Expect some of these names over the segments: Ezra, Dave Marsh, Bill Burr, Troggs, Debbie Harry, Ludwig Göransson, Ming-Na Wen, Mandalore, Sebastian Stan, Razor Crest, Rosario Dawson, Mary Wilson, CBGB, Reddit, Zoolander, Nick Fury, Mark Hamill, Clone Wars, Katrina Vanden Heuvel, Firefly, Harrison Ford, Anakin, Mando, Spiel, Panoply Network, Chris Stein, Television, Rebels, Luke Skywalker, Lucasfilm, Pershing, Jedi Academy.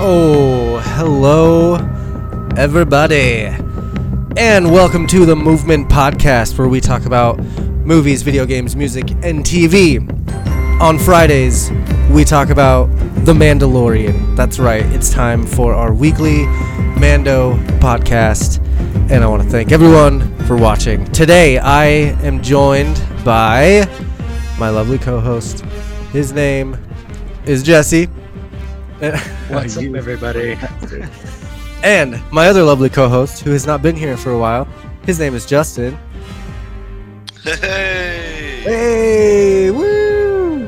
Oh, hello, everybody, and welcome to the Movement Podcast, where we talk about movies, video games, music, and TV. On Fridays, we talk about The Mandalorian. That's right, it's time for our weekly Mando podcast, and I want to thank everyone for watching. Today, I am joined by my lovely co-host. His name is Jesse. What's up, everybody? And my other lovely co-host, who has not been here for a while, his name is Justin. Hey! Hey! Woo!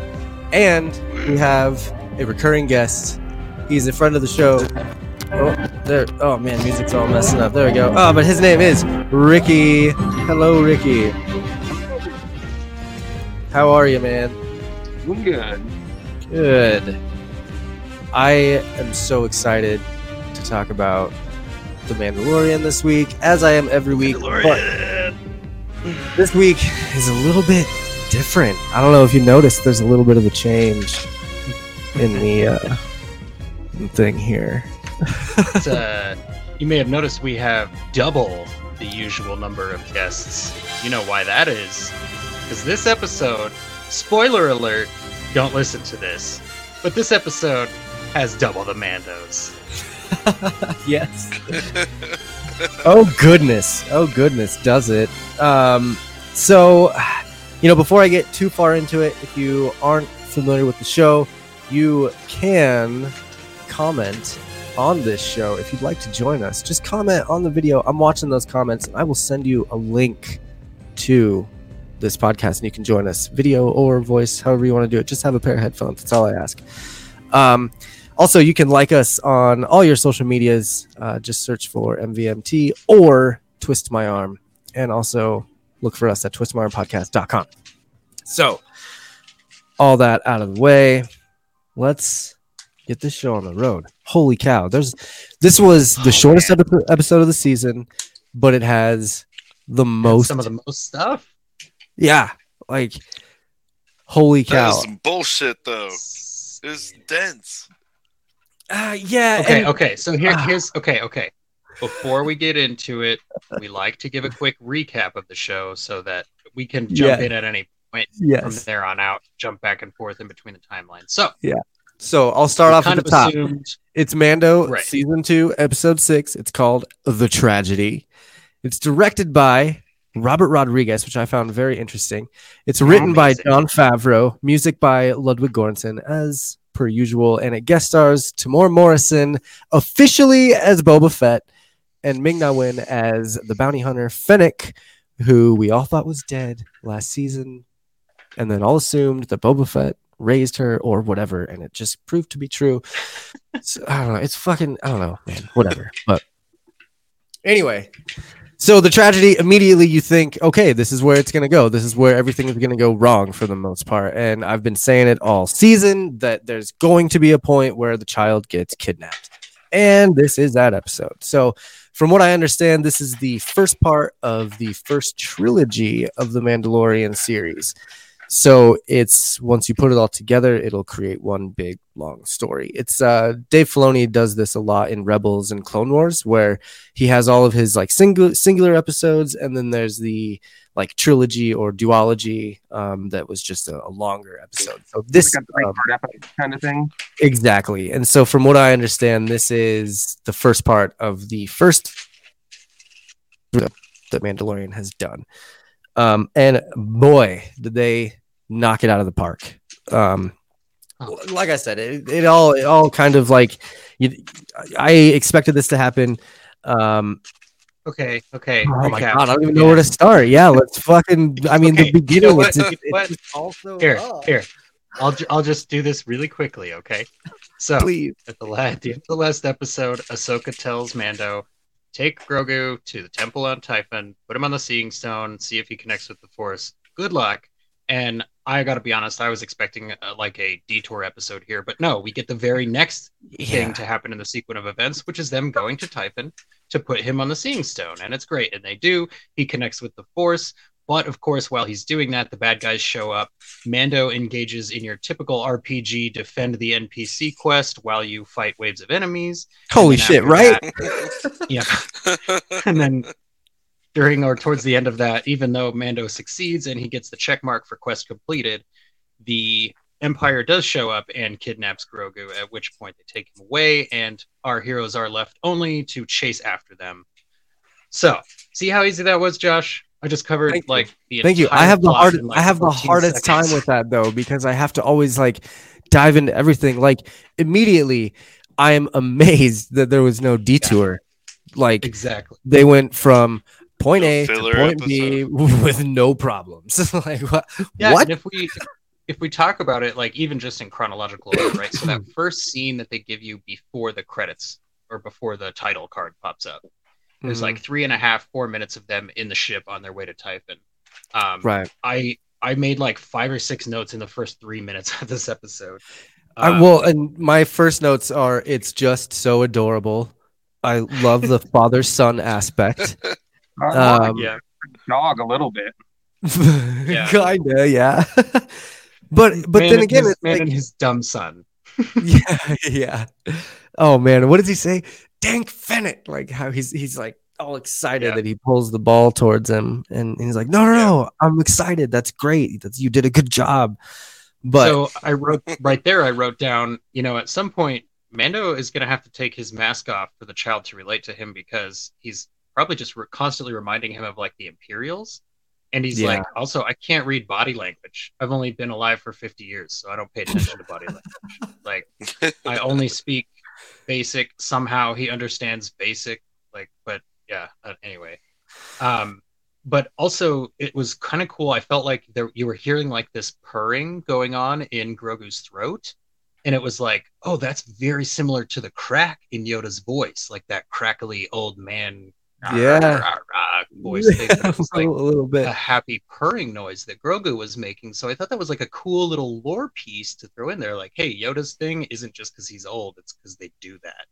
And we have a recurring guest. He's a friend of the show. Oh, there. Oh man, music's all messing up. There we go. Oh, but his name is Ricky. Hello, Ricky. How are you, man? I'm good. Good. I am so excited to talk about The Mandalorian this week, as I am every week. But this week is a little bit different. I don't know if you noticed, there's a little bit of a change in the thing here. You may have noticed we have double the usual number of guests. You know why that is? Because this episode, spoiler alert, don't listen to this, but this episode has double the Mandos. Yes. Oh goodness, does it. So, you know, before I get too far into it, if you aren't familiar with the show, you can comment on this show if you'd like to join us. Just comment on the video. I'm watching those comments, and I will send you a link to this podcast, and you can join us, video or voice, however you want to do it. Just have a pair of headphones. That's all I ask. Also, you can like us on all your social medias. Just search for MVMT or Twist My Arm. And also look for us at twistmyarmpodcast.com. So, all that out of the way, let's get this show on the road. Holy cow. This was the shortest episode of the season, but it has the most. Some of the most stuff? Yeah. Like, holy cow. That was some bullshit, though. It was dense. Yeah. Okay. So here's okay. Before we get into it, we like to give a quick recap of the show so that we can jump in at any point from there on out, jump back and forth in between the timelines. So I'll start off at the top. It's Mando, right. Season 2, Episode 6. It's called The Tragedy. It's directed by Robert Rodriguez, which I found very interesting. It's written by John Favreau, music by Ludwig Göransson, as per usual, and it guest stars Tamora Morrison officially as Boba Fett and Ming-Na Wen as the bounty hunter Fennec, who we all thought was dead last season, and then all assumed that Boba Fett raised her or whatever, and it just proved to be true. So, I don't know. It's fucking, I don't know, man. Whatever. But anyway, so The Tragedy, immediately you think, okay, this is where it's going to go. This is where everything is going to go wrong for the most part. And I've been saying it all season that there's going to be a point where the child gets kidnapped. And this is that episode. So from what I understand, this is the first part of the first trilogy of the Mandalorian series. So it's, once you put it all together, it'll create one big long story. It's Dave Filoni does this a lot in Rebels and Clone Wars, where he has all of his like singular episodes, and then there's the like trilogy or duology that was just a longer episode. So this kind of thing, exactly. And so from what I understand, this is the first part of the first that Mandalorian has done. And boy, did they knock it out of the park. Like I said, it all kind of like I expected this to happen. Okay. Oh my God, I don't even know where to start. Yeah, let's fucking. I mean, okay. The beginning. You know what? It's also here. I'll just do this really quickly. Okay. So please. At the last episode, Ahsoka tells Mando, take Grogu to the temple on Typhon, put him on the Seeing Stone, see if he connects with the Force. Good luck. And I got to be honest, I was expecting a detour episode here, but no, we get the very next thing to happen in the sequence of events, which is them going to Typhon to put him on the Seeing Stone. And it's great. And they do. He connects with the Force. But of course, while he's doing that, the bad guys show up. Mando engages in your typical RPG, defend the NPC quest while you fight waves of enemies. Holy shit, right? Yeah. And then during or towards the end of that, even though Mando succeeds and he gets the check mark for quest completed, the Empire does show up and kidnaps Grogu, at which point they take him away, and our heroes are left only to chase after them. So, see how easy that was, Josh? I just covered the entire I have the hardest. I have the hardest time with that though, because I have to always dive into everything. Immediately, I am amazed that there was no detour. Yeah. Exactly, they went from point A to point B with no problems. What? And if we talk about it, even just in chronological order, right? So that first scene that they give you before the credits or before the title card pops up. There's 3.5-4 minutes of them in the ship on their way to Typhon. Right. I made 5 or 6 notes in the first 3 minutes of this episode. And my first notes are, it's just so adorable. I love the father-son aspect. Yeah, dog a little bit. Kinda, yeah. But man, then again, it's man and his dumb son. yeah. Oh man, what does he say? Dank Fennec, how he's all excited that he pulls the ball towards him, and he's like, no, I'm excited. That's great. You did a good job. But so I wrote down, at some point Mando is going to have to take his mask off for the child to relate to him, because he's probably just constantly reminding him of the Imperials. And he's also, I can't read body language. I've only been alive for 50 years, so I don't pay attention to body language. I only speak basic. Somehow he understands basic, but yeah. Anyway, but also it was kind of cool. I felt you were hearing this purring going on in Grogu's throat, and it was oh, that's very similar to the crack in Yoda's voice, that crackly old man. Voice thing. It was a little bit a happy purring noise that Grogu was making. So I thought that was a cool little lore piece to throw in there. Hey, Yoda's thing isn't just because he's old; it's because they do that.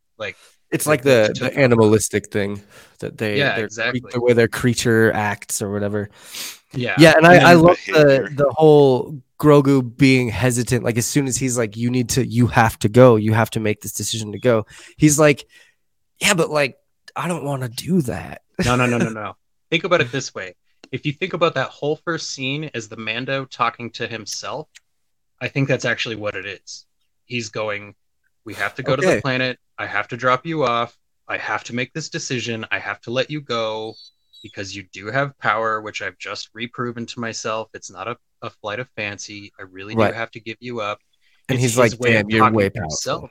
It's the animalistic thing that they the way their creature acts or whatever. Yeah. And I love the whole Grogu being hesitant. As soon as he's you have to go. You have to make this decision to go. He's yeah, but I don't want to do that. No. Think about it this way. If you think about that whole first scene as the Mando talking to himself, I think that's actually what it is. He's going, we have to go to the planet. I have to drop you off. I have to make this decision. I have to let you go because you do have power, which I've just reproven to myself. It's not a flight of fancy. I really do have to give you up. And he's damn, you're way powerful.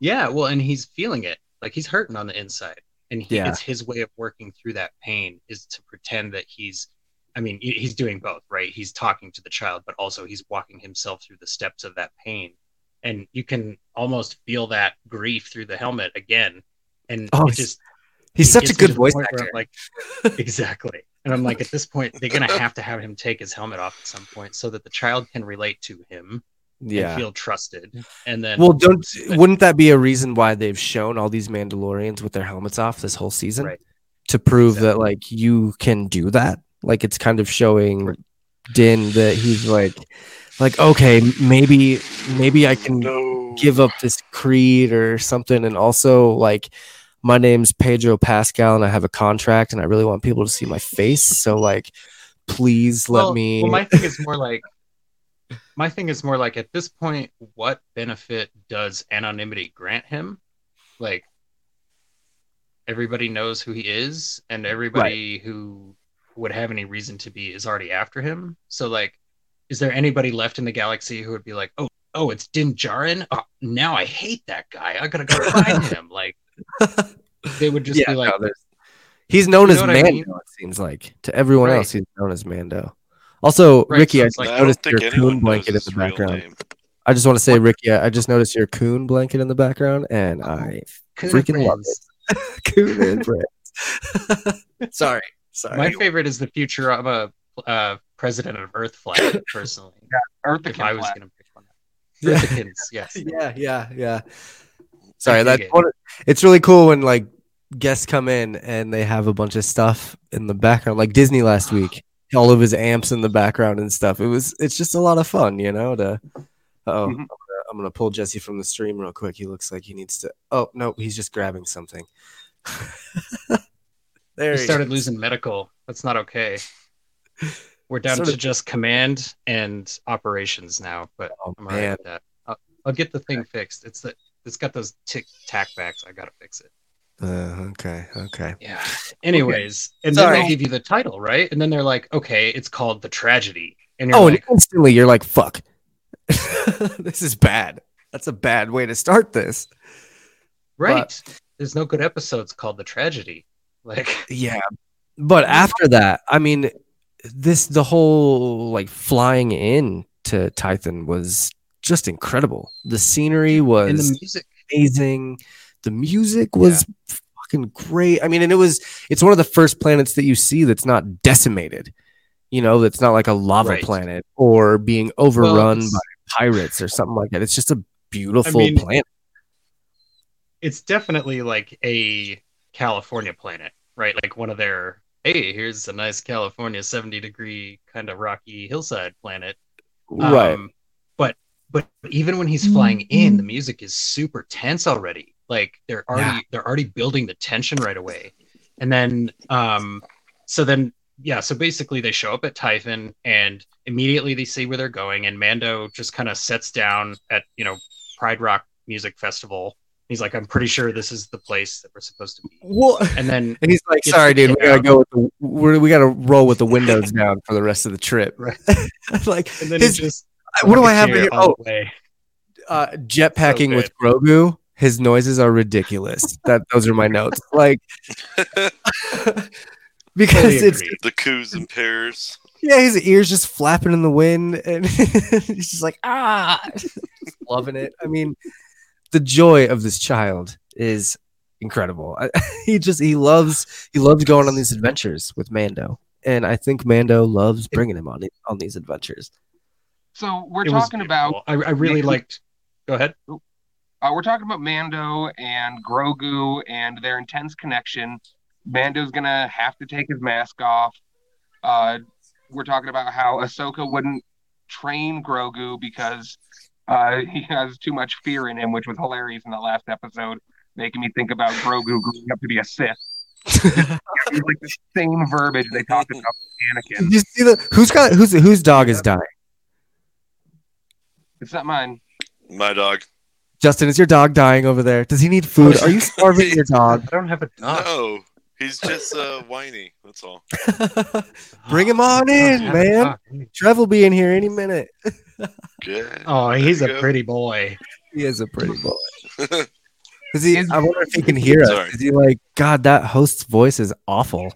Yeah, well, and he's feeling it. He's hurting on the inside. And it's his way of working through that pain is to pretend that he's doing both, right? He's talking to the child, but also he's walking himself through the steps of that pain. And you can almost feel that grief through the helmet again. And he's such a good voice actor. Exactly. And I'm at this point, they're going to have him take his helmet off at some point so that the child can relate to him. Yeah, feel trusted, and then wouldn't that be a reason why they've shown all these Mandalorians with their helmets off this whole season, right? To prove that you can do that. It's kind of showing Din that he's okay, maybe I can give up this creed or something, and also my name's Pedro Pascal and I have a contract and I really want people to see my face, so please let me. Well, my thing is more at this point, what benefit does anonymity grant him? Everybody knows who he is, and everybody who would have any reason to be is already after him. So, is there anybody left in the galaxy who would be oh, it's Din Djarin? Oh, now I hate that guy. I gotta go find him. They would just be like... No, he's known as Mando, it seems to everyone else. He's known as Mando. Also, right, Ricky, so I noticed your coon blanket in the background. I just want to say, Ricky, I just noticed your coon blanket in the background, and I freaking love it. Coon and friends. Sorry. My favorite is the Futurama president of Earth flag, personally. Yeah, Earthicans. I was going to pick one. Earthicans, yes. Yeah. Sorry, it's really cool when guests come in and they have a bunch of stuff in the background, like Disney last week. all of his amps in the background and stuff. It's just a lot of fun, you know. I'm gonna pull Jesse from the stream real quick. He looks like he needs to. Oh no, he's just grabbing something. There he started losing medical. That's not okay. We're down to just command and operations now, but I'm all right with that. I'll get the thing fixed. It's got those tack backs. I gotta fix it. Okay. Yeah. Anyways, okay. And then they give you the title, right? And then they're like, okay, it's called The Tragedy. And you're and instantly you're like, fuck. This is bad. That's a bad way to start this. Right. But there's no good episodes called The Tragedy. Yeah. But after that, I mean, the whole flying in to Typhon was just incredible. The scenery was amazing. The music was fucking great. I mean, and it's one of the first planets that you see that's not decimated. You know, that's not like a lava planet or being overrun by pirates or something like that. It's just a beautiful planet. It's definitely like a California planet, right? Like one of their, hey, here's a nice California 70-degree kind of rocky hillside planet. Right. But even when he's flying in, the music is super tense already. Like they're already building the tension right away. And then so basically they show up at Typhon and immediately they see where they're going, and Mando just kind of sets down at, Pride Rock Music Festival. He's like, I'm pretty sure this is the place that we're supposed to be. Well, and he's like, sorry, dude, we gotta roll with the windows down for the rest of the trip. Right. And then he just, what do I have here? Oh, jetpacking with Grogu. His noises are ridiculous. Those are my notes. Because it's the coos and pairs. Yeah, his ears just flapping in the wind, and he's just like, just loving it. I mean, the joy of this child is incredible. He loves going on these adventures with Mando, and I think Mando loves bringing him on these adventures. So we're talking about. I really liked. Go ahead. We're talking about Mando and Grogu and their intense connection. Mando's going to have to take his mask off. We're talking about how Ahsoka wouldn't train Grogu because he has too much fear in him, which was hilarious in the last episode, making me think about Grogu growing up to be a Sith. It's like the same verbiage they talked about with Anakin. Did you see whose dog is dying? It's not mine. My dog. Justin, is your dog dying over there? Does he need food? Are you starving your dog? I don't have a dog. No, he's just whiny. That's all. Bring him on in, man. Trev will be in here any minute. Good. Oh, he's a pretty boy. He is a pretty boy. I wonder if he can hear us. Is he like, God, that host's voice is awful.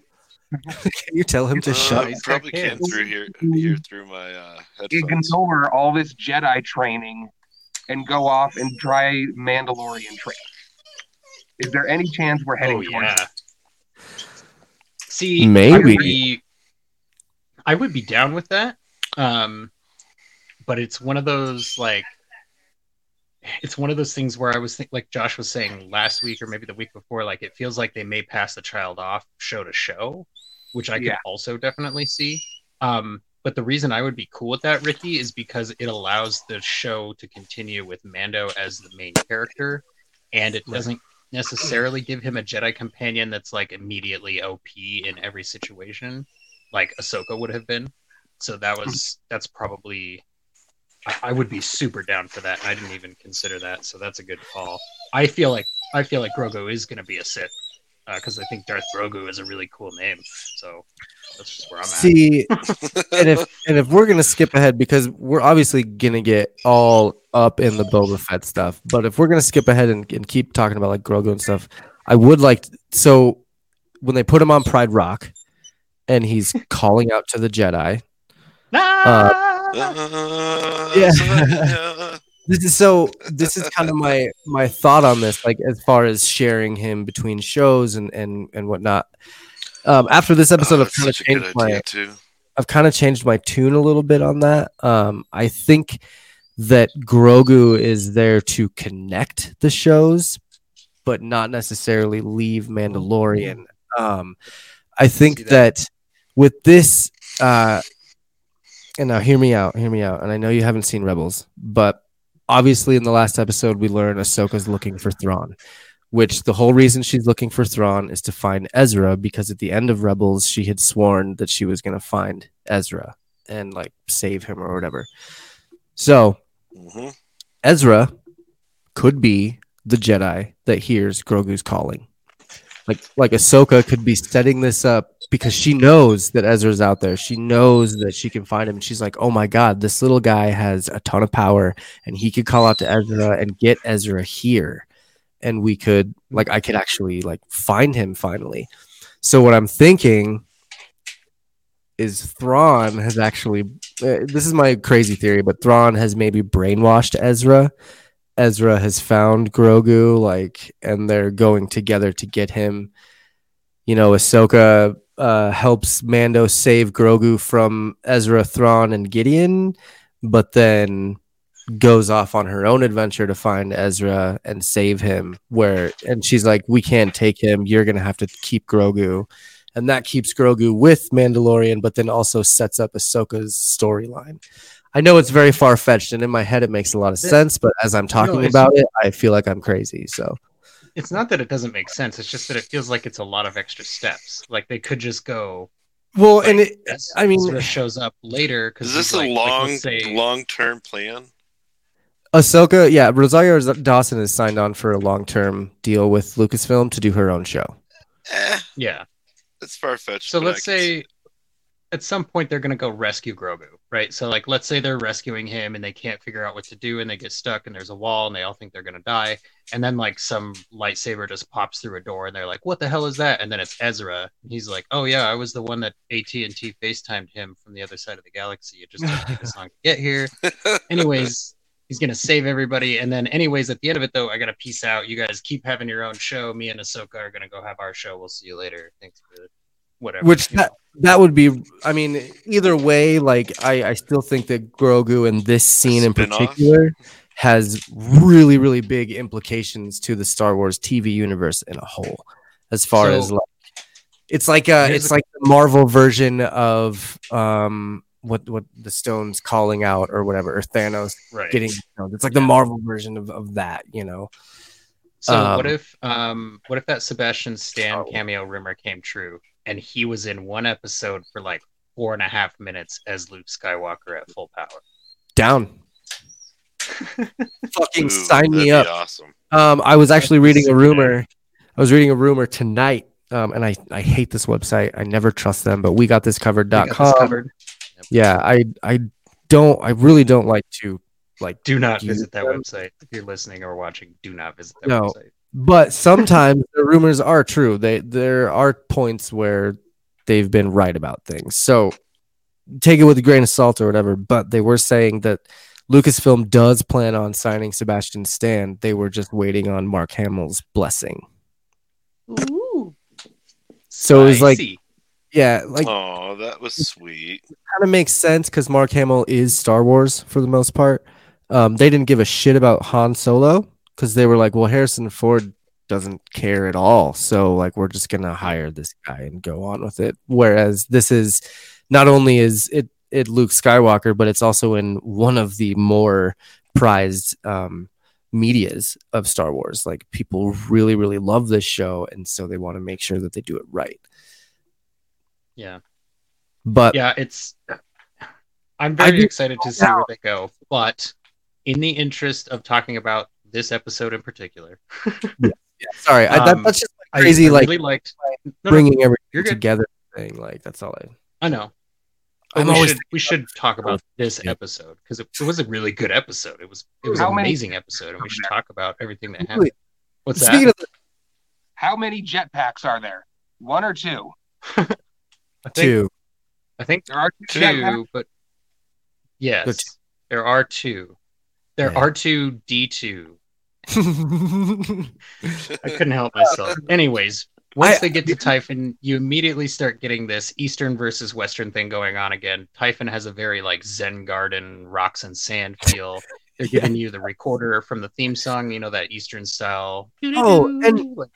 Can you tell him to shut up? He probably can through my headphones. He can ignore all this Jedi training and go off and try Mandalorian training. Is there any chance we're heading towards it? See, maybe I would be down with that. But it's one of those things where I was thinking, like Josh was saying last week or maybe the week before, like it feels like they may pass the child off show to show, which I could also definitely see. But the reason I would be cool with that, Ricky, is because it allows the show to continue with Mando as the main character, and it doesn't necessarily give him a Jedi companion that's like immediately OP in every situation, like Ahsoka would have been. So that's probably, I would be super down for that, and I didn't even consider that. So that's a good call. I feel like Grogu is going to be a Sith, because I think Darth Grogu is a really cool name. So. That's just where I'm at. See, and if we're gonna skip ahead, because we're obviously gonna get all up in the Boba Fett stuff, but if we're gonna skip ahead and keep talking about like Grogu and stuff, I would like so when they put him on Pride Rock and he's calling out to the Jedi. Yeah. This is kind of my thought on this, like as far as sharing him between shows and whatnot. After this episode, I've kind of changed my tune a little bit on that. I think that Grogu is there to connect the shows, but not necessarily leave Mandalorian. I think that with this And now hear me out. And I know you haven't seen Rebels, but obviously in the last episode, we learned Ahsoka's looking for Thrawn, which the whole reason she's looking for Thrawn is to find Ezra, because at the end of Rebels, she had sworn that she was going to find Ezra and like save him or whatever. So Ezra could be the Jedi that hears Grogu's calling. Like Ahsoka could be setting this up because she knows that Ezra's out there. She knows that she can find him. And she's like, oh my God, this little guy has a ton of power and he could call out to Ezra and get Ezra here. And we could, like, I could actually like find him finally. So what I'm thinking is Thrawn has actually, this is my crazy theory, but Thrawn has maybe brainwashed Ezra. Ezra has found Grogu, like, and they're going together to get him. You know, Ahsoka helps Mando save Grogu from Ezra, Thrawn, and Gideon, but then goes off on her own adventure to find Ezra and save him. And she's like, we can't take him. You're going to have to keep Grogu. And that keeps Grogu with Mandalorian, but then also sets up Ahsoka's storyline. I know it's very far-fetched, and in my head it makes a lot of sense, but as I'm talking about it, I feel like I'm crazy. So it's not that it doesn't make sense. It's just that it feels like it's a lot of extra steps. Like, they could just go... Well, like, and it... I mean... Ezra shows up later... Is this like, a long-term plan? Ahsoka... Yeah, Rosario Dawson is signed on for a long-term deal with Lucasfilm to do her own show. Yeah. It's far-fetched. So let's say... At some point, they're going to go rescue Grogu, right? So, like, let's say they're rescuing him and they can't figure out what to do and they get stuck and there's a wall and they all think they're going to die. And then, like, some lightsaber just pops through a door and they're like, what the hell is that? And then it's Ezra. And he's like, oh, yeah, I was the one that AT&T FaceTimed him from the other side of the galaxy. It just took this long to get here. Anyways, he's going to save everybody. And then, anyways, at the end of it, though, I got to peace out. You guys keep having your own show. Me and Ahsoka are going to go have our show. We'll see you later. Thanks for it. Whatever. Which that would be, I mean, either way, like, I still think that Grogu in this scene in particular has really, really big implications to the Star Wars TV universe in a whole. As far as like, it's like the Marvel version of what the stones calling out or whatever, or Thanos getting. It's like the Marvel version of that, you know. So what if that Sebastian Stan cameo rumor came true? And he was in one episode for like 4.5 minutes as Luke Skywalker at full power. Down. Fucking sign me up. Awesome. I was actually reading a rumor. I was reading a rumor tonight. And I hate this website. I never trust them, but we got this covered.com. Yeah, I really don't like to like. Do not visit that website. If you're listening or watching, do not visit that website. But sometimes the rumors are true. There are points where they've been right about things. So take it with a grain of salt or whatever. But they were saying that Lucasfilm does plan on signing Sebastian Stan. They were just waiting on Mark Hamill's blessing. Ooh. So it was like, yeah, like, oh, that was sweet. It kind of makes sense because Mark Hamill is Star Wars for the most part. They didn't give a shit about Han Solo. Because they were like, well, Harrison Ford doesn't care at all. So, like, we're just going to hire this guy and go on with it. Whereas this is not only is it Luke Skywalker, but it's also in one of the more prized medias of Star Wars. Like, people really, really love this show. And so they want to make sure that they do it right. Yeah. But yeah, I'm very excited to see where they go. But in the interest of talking about this episode in particular. Yeah. Sorry, that's just like crazy. I really bringing everything together thing. Like that's all I know. We should talk about this episode because it was a really good episode. It was an amazing episode, and we should talk about everything that happened. What's that? How many jetpacks are there? One or two? Two. I think there are two, but yes, there are two. There are two D2. I couldn't help myself. Anyways, once they get to Typhon, you immediately start getting this Eastern versus Western thing going on again. Typhon has a very like Zen garden, rocks and sand feel. They're giving you the recorder from the theme song, you know, that Eastern style. Oh, and cool.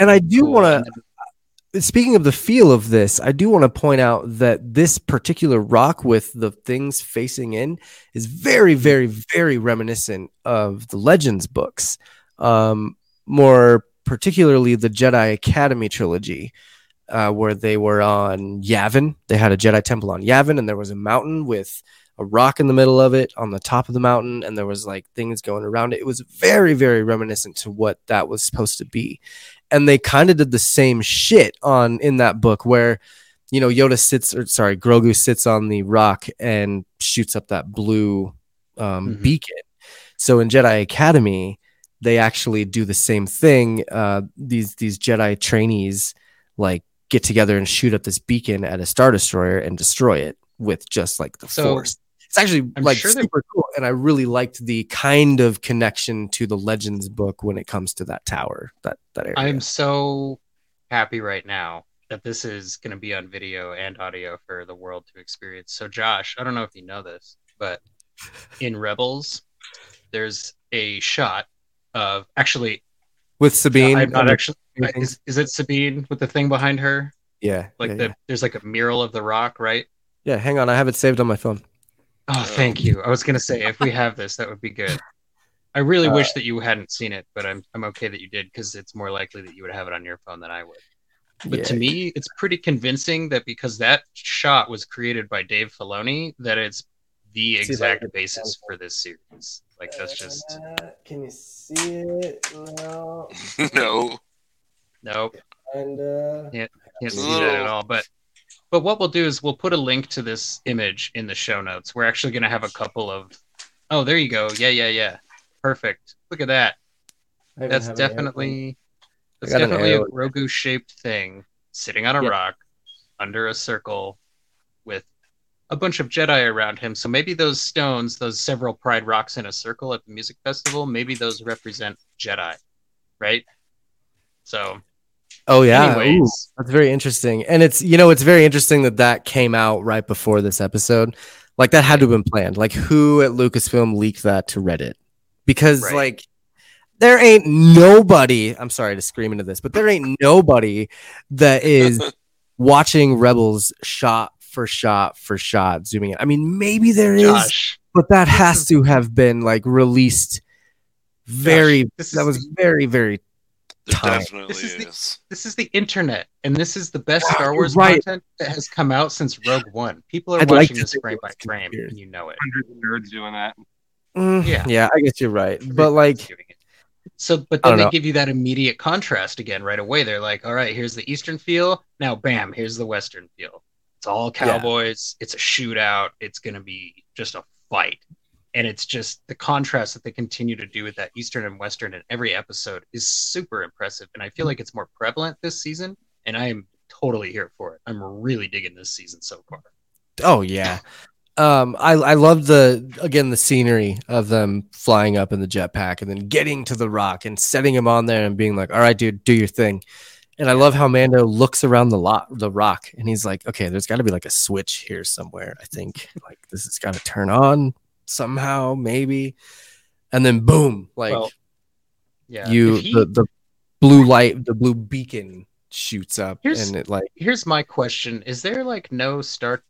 I do want to. Speaking of the feel of this, I do want to point out that this particular rock with the things facing in is very, very, very reminiscent of the Legends books, more particularly the Jedi Academy trilogy, where they were on Yavin. They had a Jedi temple on Yavin, and there was a mountain with a rock in the middle of it on the top of the mountain, and there was like things going around it. It was very, very reminiscent to what that was supposed to be. And they kind of did the same shit in that book where, you know, Grogu sits on the rock and shoots up that blue beacon. So in Jedi Academy, they actually do the same thing. These Jedi trainees like get together and shoot up this beacon at a Star Destroyer and destroy it with just like the Force. It's actually super cool. And I really liked the kind of connection to the Legends book when it comes to that tower, that area. I'm so happy right now that this is going to be on video and audio for the world to experience. So Josh, I don't know if you know this, but in Rebels, there's a shot of actually with Sabine. I'm not actually. Is it Sabine with the thing behind her? Yeah. There's like a mural of the rock, right? Yeah. Hang on. I have it saved on my phone. Oh, thank you. I was going to say, if we have this, that would be good. I really wish that you hadn't seen it, but I'm okay that you did, because it's more likely that you would have it on your phone than I would. But to me, it's pretty convincing that because that shot was created by Dave Filoni, that it's the exact basis for this series. Like, that's just... Can you see it? No. Nope. And, can't see that at all, But what we'll do is we'll put a link to this image in the show notes. We're actually going to have a couple of... Oh, there you go. Yeah. Perfect. Look at that. That's definitely a Grogu-shaped thing sitting on a rock under a circle with a bunch of Jedi around him. So maybe those stones, those several pride rocks in a circle at the music festival, maybe those represent Jedi, right? So... Oh yeah. Ooh, that's very interesting. And it's very interesting that came out right before this episode. Like that had to have been planned. Like who at Lucasfilm leaked that to Reddit? Because like there ain't nobody, I'm sorry to scream into this, but there ain't nobody that is watching Rebels shot for shot zooming in. I mean, maybe there is, but that has to have been like released very, very definitely this is the internet, and this is the best Star Wars content that has come out since Rogue One. People are watching this frame by frame, and you know it. Hundreds of nerds doing that. Yeah, I guess you're right. But then they give you that immediate contrast again right away. They're like, all right, here's the Eastern feel. Now, bam, here's the Western feel. It's all cowboys. Yeah. It's a shootout. It's going to be just a fight. And it's just the contrast that they continue to do with that Eastern and Western in every episode is super impressive. And I feel like it's more prevalent this season, and I am totally here for it. I'm really digging this season so far. Oh, yeah. I love the scenery of them flying up in the jetpack and then getting to the rock and setting him on there and being like, all right, dude, do your thing. And I love how Mando looks around the rock, and he's like, okay, there's got to be like a switch here somewhere. I think like this has got to turn on somehow, maybe, and then boom! The blue light, the blue beacon shoots up, and it like. Here's my question: is there like no Star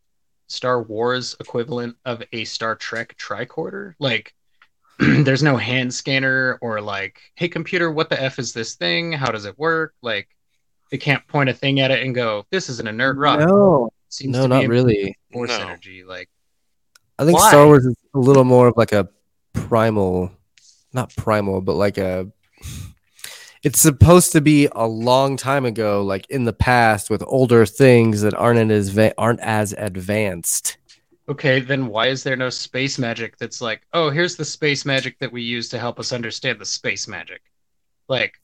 Wars equivalent of a Star Trek tricorder? Like, there's no hand scanner or like, hey computer, what the f is this thing? How does it work? Like, they can't point a thing at it and go, "This is an inert rock." No, energy, like. I think Star Wars is a little more of like a it's supposed to be a long time ago, like in the past with older things that aren't as advanced. Okay, then why is there no space magic that's like, oh, here's the space magic that we use to help us understand the space magic? Like,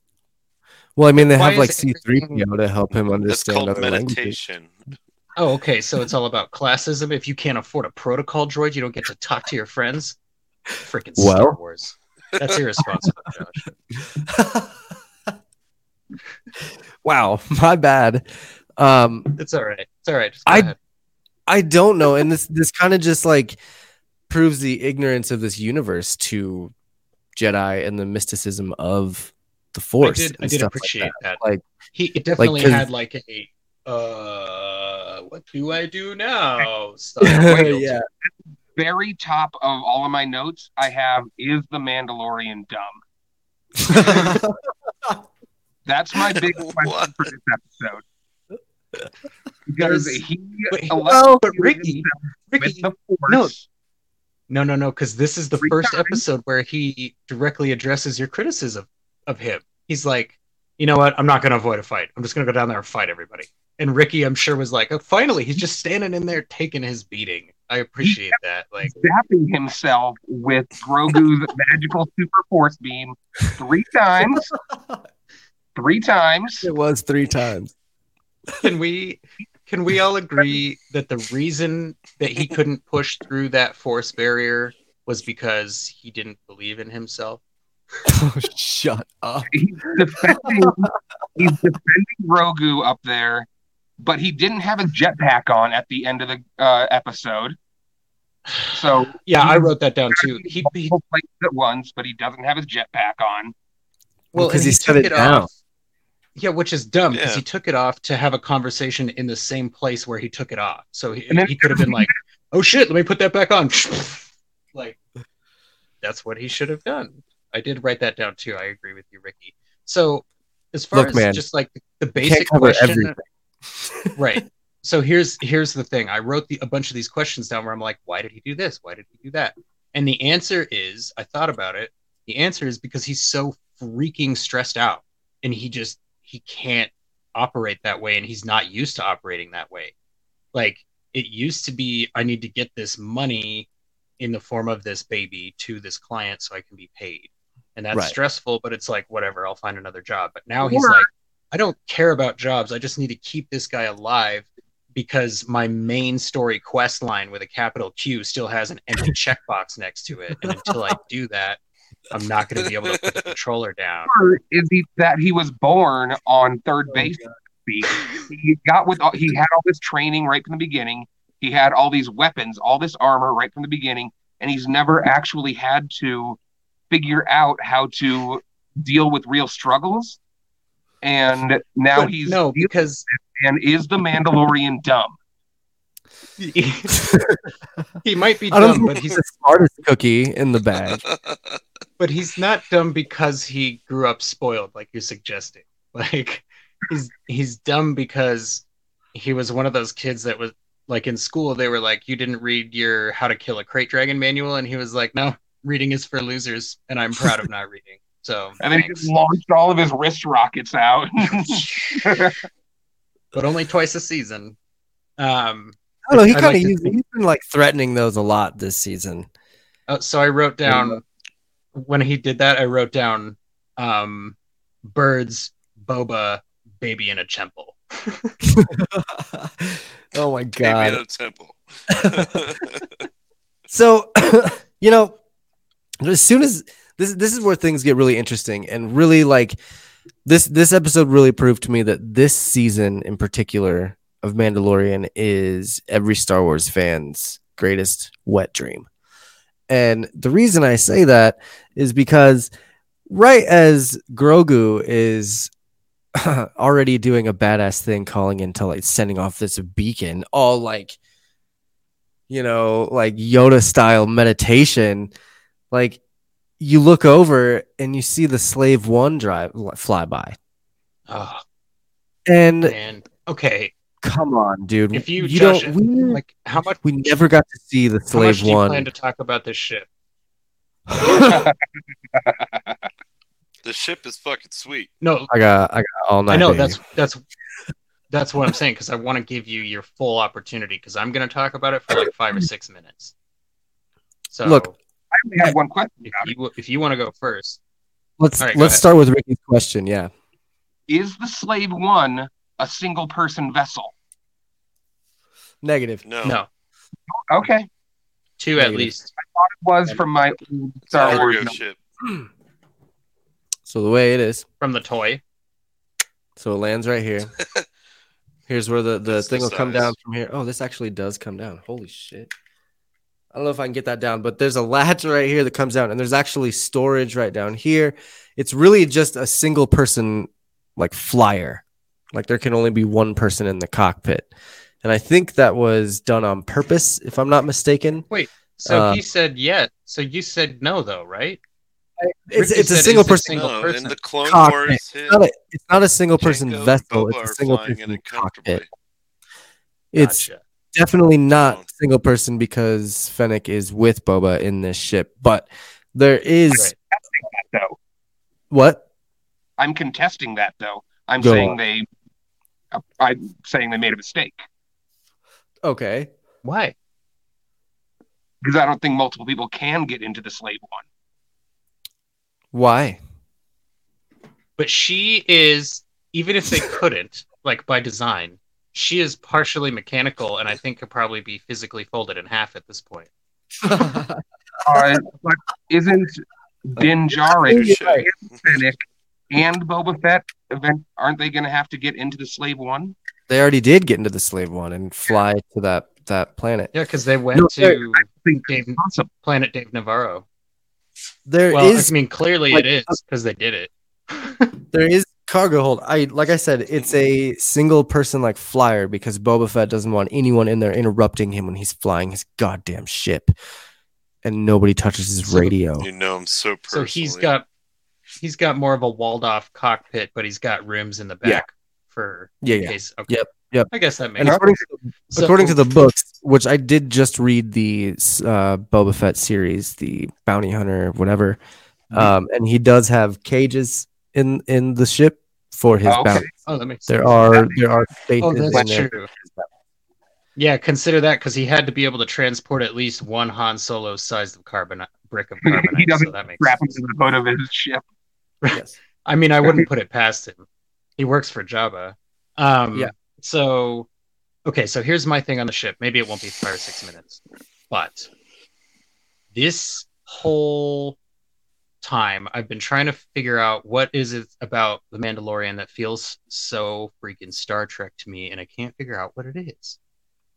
well, I mean, they have like C-3PO to help him understand other meditation. Languages. Oh, okay. So it's all about classism. If you can't afford a protocol droid, you don't get to talk to your friends. Freaking Star Wars. That's irresponsible, Josh. Wow, my bad. It's all right. Just go ahead. I don't know, and this kind of just like proves the ignorance of this universe to Jedi and the mysticism of the Force. I did appreciate that. Like it definitely had like a what do I do now? Yeah. Very top of all of my notes, I have, is the Mandalorian dumb? That's my big question for this episode. Because Ricky, the Force. No, because this is the first episode where he directly addresses your criticism of him. He's like, you know what? I'm not going to avoid a fight. I'm just going to go down there and fight everybody. And Ricky, I'm sure, was like, oh, finally, he's just standing in there taking his beating. I appreciate that. Like zapping himself with Grogu's magical super force beam three times. It was three times. Can we all agree that the reason that he couldn't push through that force barrier was because he didn't believe in himself? Oh, shut up. He's defending Grogu up there, but he didn't have a jetpack on at the end of the episode. So yeah, I wrote that down too. He places at once, but he doesn't have his jetpack on. Well, because he set it down. Yeah, which is dumb because he took it off to have a conversation in the same place where he took it off. So he could have been like, "Oh shit, let me put that back on." Like, that's what he should have done. I did write that down too. I agree with you, Ricky. So as far just like the basic question. Everything. Right. So here's the thing. I wrote a bunch of these questions down where I'm like, why did he do this? Why did he do that? And the answer is, I thought about it. The answer is because he's so freaking stressed out and he can't operate that way. And he's not used to operating that way. Like it used to be, I need to get this money in the form of this baby to this client so I can be paid. And that's stressful, but it's like, whatever, I'll find another job. But now he's like, I don't care about jobs. I just need to keep this guy alive because my main story quest line with a capital Q still has an empty checkbox next to it. And until I do that, I'm not going to be able to put the controller down. Is he that he was born on third base? He had all this training right from the beginning. He had all these weapons, all this armor right from the beginning, and he's never actually had to figure out how to deal with real struggles. And now is the Mandalorian dumb? He might be dumb, but he's the smartest cookie in the bag. But he's not dumb because he grew up spoiled, like you're suggesting. Like he's dumb because he was one of those kids that was like in school. They were like, "You didn't read your How to Kill a Crate Dragon manual," and he was like, "No, reading is for losers, and I'm proud of not reading." So, and then he just launched all of his wrist rockets out. But only twice a season. I don't know, he's been like threatening those a lot this season. So I wrote down, when he did that, I wrote down birds, Boba, baby in a temple. Oh my God. Baby in a temple. So, as soon as... This is where things get really interesting and really like this episode really proved to me that this season in particular of Mandalorian is every Star Wars fan's greatest wet dream. And the reason I say that is because right as Grogu is already doing a badass thing, calling into like sending off this beacon, all like, like Yoda style meditation, like, you look over and you see the Slave One fly by. Oh, and man. Okay, come on, dude. If you don't, how much we never got to see the Slave One. How much do you plan to talk about this ship? The ship is fucking sweet. No, I got all night. I know baby. That's what I'm saying because I want to give you your full opportunity because I'm going to talk about it for like 5 or 6 minutes. So look. I only have one question. If you want to go first, let's start with Ricky's question. Yeah, is the Slave One a single person vessel? Negative. No. Okay. Two negative. At least. I thought it was from my Star Wars ship. So the way it is from the toy. So it lands right here. Here's where the thing will come down from here. Oh, this actually does come down. Holy shit. I don't know if I can get that down, but there's a latch right here that comes down, and there's actually storage right down here. It's really just a single person, like, flyer. Like, there can only be one person in the cockpit. And I think that was done on purpose, if I'm not mistaken. Wait, so he said yes. So you said no, though, right? It's a single person. In the Clone Wars, it's not a single person vessel. It's a single person cockpit. It's definitely not single person because Fennec is with Boba in this ship, but there is. What? I'm contesting that, though. I'm saying they made a mistake. Okay. Why? Because I don't think multiple people can get into the Slave One. Why? But she is, even if they couldn't, like, by design, she is partially mechanical, and I think could probably be physically folded in half at this point. But isn't Din Djarin and Fennec and Boba Fett, aren't they going to have to get into the Slave One? They already did get into the Slave One and fly to that planet. Yeah, because they went to planet Dave Navarro. Clearly it is because they did it. There is cargo hold. Like I said, it's a single person, like, flyer because Boba Fett doesn't want anyone in there interrupting him when he's flying his goddamn ship, and nobody touches his radio. You know him so personally. So he's got more of a walled off cockpit, but he's got rooms in the back for case. Okay. Yep. I guess that makes sense. According to the books, which I did just read the Boba Fett series, the Bounty Hunter, whatever, and he does have cages in the ship for his bounty. Oh, that makes sense. There are stages. Oh, that's true. Yeah, consider that, because he had to be able to transport at least one Han Solo size of brick of carbonite. He doesn't wrap into the boat of his ship. Yes. I mean, I wouldn't put it past him. He works for Jabba. Yeah. So, okay, so here's my thing on the ship. Maybe it won't be 5 or 6 minutes, but this whole time I've been trying to figure out what is it about The Mandalorian that feels so freaking Star Trek to me, and I can't figure out what it is.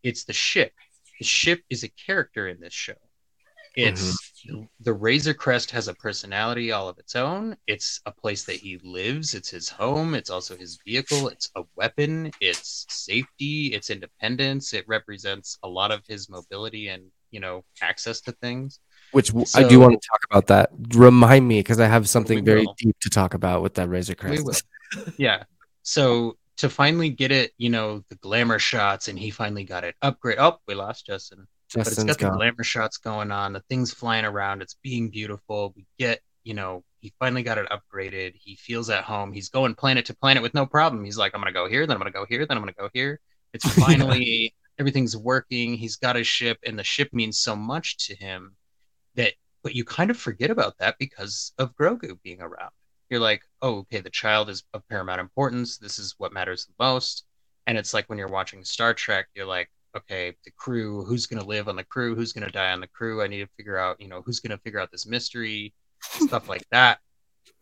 It's the ship. The ship is a character in this show. It's the Razor Crest has a personality all of its own. It's a place that he lives. It's his home. It's also his vehicle. It's a weapon. It's safety. It's independence. It represents a lot of his mobility and, you know, access to things. Which I do want to talk about that. Remind me, because I have something very deep to talk about with that Razor Crest. We will. Yeah. So to finally get it, you know, the glamour shots, and he finally got it. Upgrade. Oh, we lost Justin. Justin's but it's got the glamour shots going on, the things flying around, it's being beautiful. We get, you know, he finally got it upgraded. He feels at home. He's going planet to planet with no problem. He's like, I'm going to go here, then I'm going to go here, then I'm going to go here. It's finally, everything's working. He's got his ship, and the ship means so much to him that, but you kind of forget about that because of Grogu being around. You're like, oh, okay, the child is of paramount importance. This is what matters the most. And it's like when you're watching Star Trek, you're like, okay, the crew, who's going to live on the crew? Who's going to die on the crew? I need to figure out, you know, who's going to figure out this mystery, stuff like that.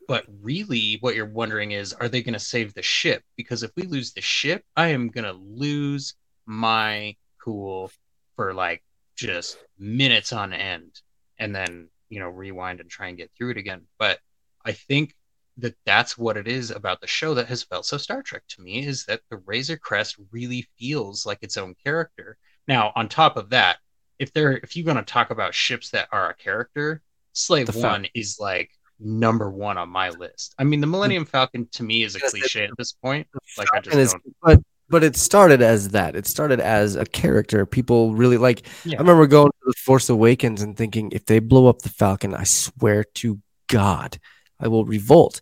But really what you're wondering is, are they going to save the ship? Because if we lose the ship, I am going to lose my cool for like just minutes on end, and then, you know, rewind and try and get through it again. But I think that that's what it is about the show that has felt so Star Trek to me, is that the Razor Crest really feels like its own character. Now, on top of that, if you're going to talk about ships that are a character, Slave One is like number one on my list. I mean, the Millennium Falcon to me is a cliche at this point. Like, I just don't... But it started as that. It started as a character. People really like... Yeah. I remember going to The Force Awakens and thinking, if they blow up the Falcon, I swear to God, I will revolt.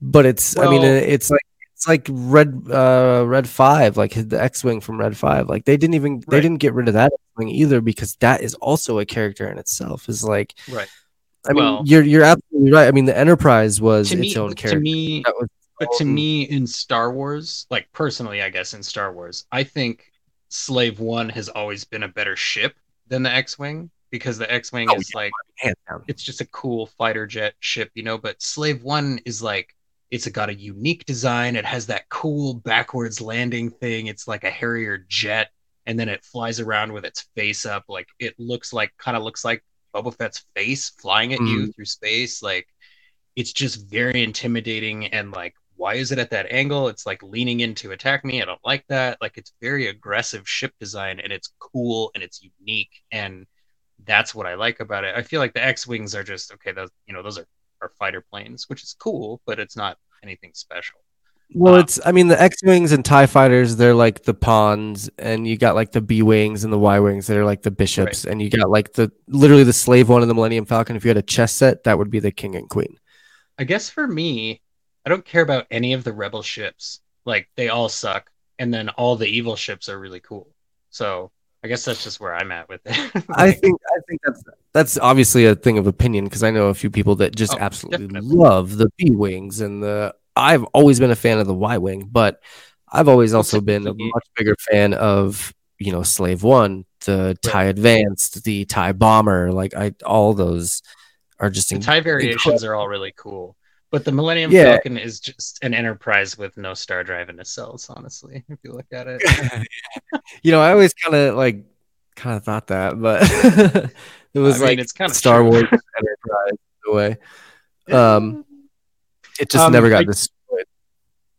But it's, well, I mean, it's like Red 5, like the X-Wing from Red 5. Like they didn't get rid of that X-Wing either, because that is also a character in itself. Is like, right. I mean, you're absolutely right. I mean, the Enterprise was its own character. To me, in Star Wars, like personally, I guess in Star Wars, I think Slave One has always been a better ship than the X-Wing. Because the X-Wing is like, it's just a cool fighter jet ship, you know, but Slave One is like, it's got a unique design. It has that cool backwards landing thing. It's like a Harrier jet. and then it flies around with its face up, like it looks like, kind of looks like Boba Fett's face flying at you through space. Like, it's just very intimidating, and like, why is it at that angle? It's like leaning in to attack me. I don't like that. Like, it's very aggressive ship design, and it's cool and it's unique, and that's what I like about it. I feel like the X-Wings are just, okay, those, you know, those are fighter planes, which is cool, but it's not anything special. Well, it's, I mean, the X-Wings and TIE Fighters, they're like the pawns, and you got like the B-Wings and the Y-Wings that are like the bishops, right. And you got like the, literally the Slave One and the Millennium Falcon. If you had a chess set, that would be the King and Queen. I guess for me, I don't care about any of the Rebel ships. Like, they all suck, and then all the evil ships are really cool. So I guess that's just where I'm at with it. Like, I think that's obviously a thing of opinion, because I know a few people that just absolutely love the B-Wings and the... I've always been a fan of the Y-Wing, but I've always also been a much bigger fan of, you know, Slave One, the TIE Advanced, the TIE Bomber. Like, all those are just... The TIE variations are all really cool. But the Millennium Falcon is just an Enterprise with no star drive in the cells, honestly, if you look at it. You know, I always kind of thought that, but it was, I mean, it's kind of Star Wars Enterprise in a way. It just never got destroyed.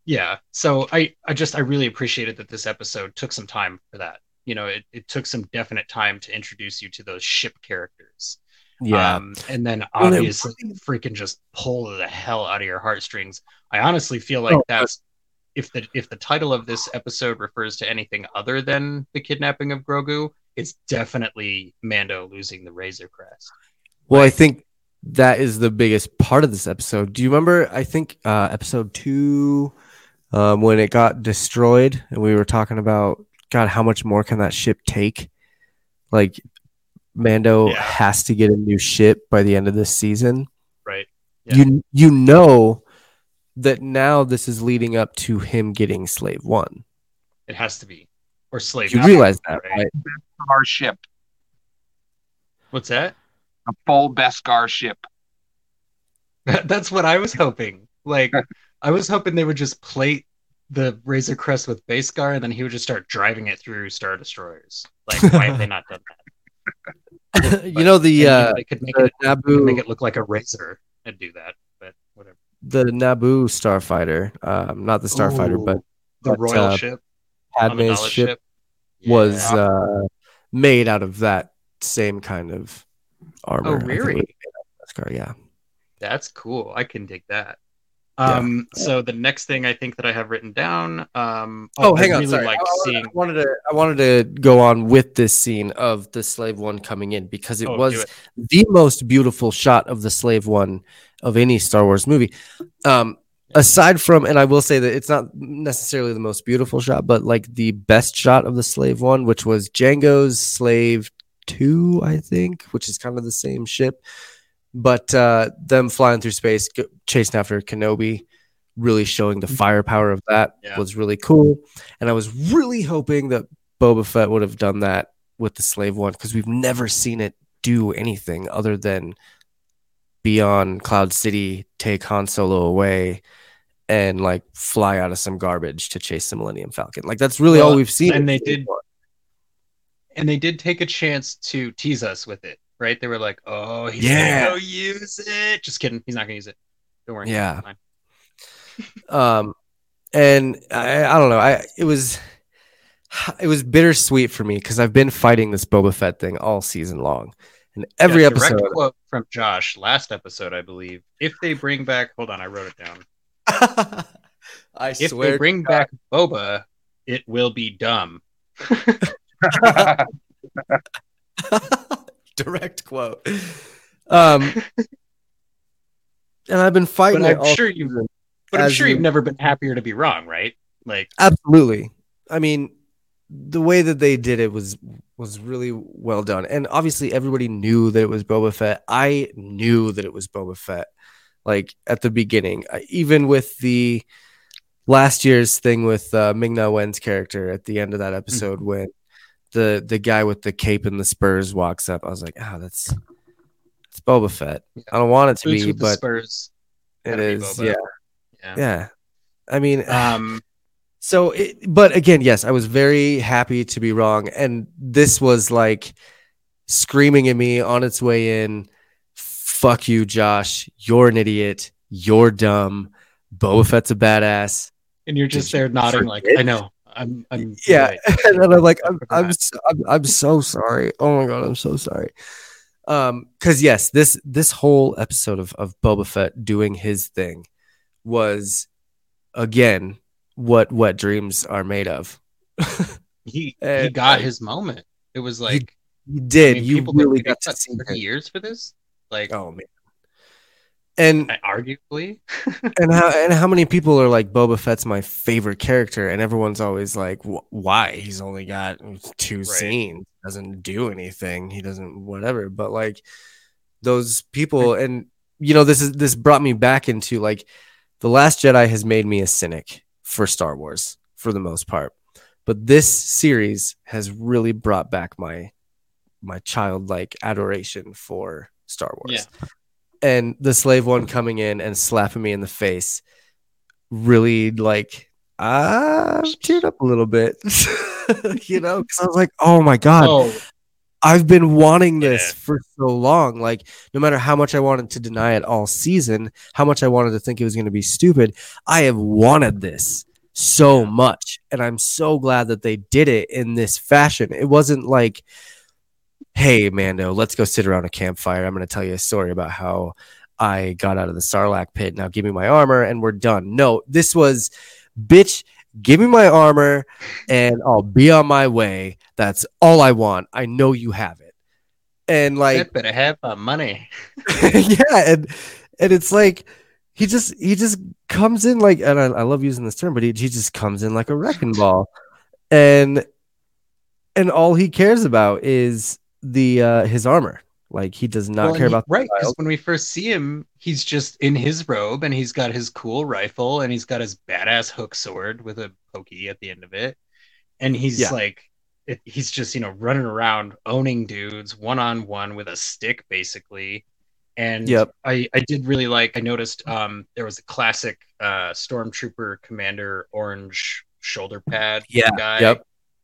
Yeah. So I really appreciated that this episode took some time for that. You know, it took some definite time to introduce you to those ship characters. Yeah. And then obviously freaking just pull the hell out of your heartstrings. I honestly feel like that's, if the title of this episode refers to anything other than the kidnapping of Grogu, it's definitely Mando losing the Razor Crest. Well, I think that is the biggest part of this episode. Do you remember, I think, episode 2, when it got destroyed, and we were talking about, God, how much more can that ship take? Like, Mando has to get a new ship by the end of this season. Right. Yeah. You know that now this is leading up to him getting Slave One. It has to be. Or Slave One. You realize that, right? Our ship. What's that? A full Beskar ship. That's what I was hoping. Like, I was hoping they would just plate the Razor Crest with Beskar, and then he would just start driving it through Star Destroyers. Like, why have they not done that? You know, they could make it look like a razor and do that, but whatever. The Naboo Starfighter, not the Starfighter, but the Royal ship, Padme's ship, was made out of that same kind of armor. Oh, really? Yeah, that's cool. I can dig that. So the next thing I think that I have written down. I wanted to go on with this scene of the Slave One coming in, because it was the most beautiful shot of the Slave One of any Star Wars movie. Aside from, and I will say that it's not necessarily the most beautiful shot, but like the best shot of the Slave One, which was Jango's Slave 2, I think, which is kind of the same ship, but them flying through space, chasing after Kenobi, really showing the firepower of that was really cool. And I was really hoping that Boba Fett would have done that with the Slave One, because we've never seen it do anything other than be on Cloud City, take Han Solo away, and like fly out of some garbage to chase the Millennium Falcon. Like, that's really all we've seen. And they did. And they did take a chance to tease us with it, right? They were like, oh, he's going to use it. Just kidding. He's not going to use it. Don't worry. Yeah. And I don't know. It was bittersweet for me, because I've been fighting this Boba Fett thing all season long. And every episode. Direct quote from Josh last episode, I believe. If they bring back... Hold on, I wrote it down. If they bring back Boba, it will be dumb. Direct quote. And I've been fighting. But I'm sure you've never been happier to be wrong, right? Like, absolutely. I mean, the way that they did it was really well done, and obviously everybody knew that it was Boba Fett. I knew that it was Boba Fett, like at the beginning, even with the last year's thing with Ming-Na Wen's character at the end of that episode when the guy with the cape and the spurs walks up. I was like, that's Boba Fett. Yeah. I don't want it to be, but spurs. It is. Yeah. I mean, So, but again, yes, I was very happy to be wrong. And this was like screaming at me on its way in. Fuck you, Josh. You're an idiot. You're dumb. Boba Fett's a badass. And you're just there nodding like, I know. I'm yeah. Right. And then I'm like, I'm so sorry. Oh my God, I'm so sorry. Because yes, this whole episode of Boba Fett doing his thing was, again, what wet dreams are made of. he got his moment. It was like he did. I mean, you really got to see 30 years for this. Like, oh man, and arguably, and how many people are like, Boba Fett's my favorite character, and everyone's always like, why? He's only got two scenes, doesn't do anything, he doesn't whatever. But like those people, and you know, this brought me back into like, The Last Jedi has made me a cynic for Star Wars for the most part, but this series has really brought back my childlike adoration for Star Wars. Yeah. And the Slave One coming in and slapping me in the face really, like, I teared up a little bit, you know, because I was like, oh my God, I've been wanting this for so long. Like, no matter how much I wanted to deny it all season, how much I wanted to think it was going to be stupid, I have wanted this so much. And I'm so glad that they did it in this fashion. It wasn't like, hey, Mando, let's go sit around a campfire. I'm going to tell you a story about how I got out of the Sarlacc pit. Now give me my armor and we're done. No, this was, bitch, give me my armor and I'll be on my way. That's all I want. I know you have it. And like, I better have my money. And it's like, he just comes in like, and I love using this term, but he just comes in like a wrecking ball. And all he cares about is his armor. Like, he does not care about right, because when we first see him, he's just in his robe and he's got his cool rifle and he's got his badass hook sword with a pokey at the end of it, and he's like, he's just, you know, running around owning dudes one-on-one with a stick basically. And I did really like, I noticed there was a classic stormtrooper commander orange shoulder pad guy.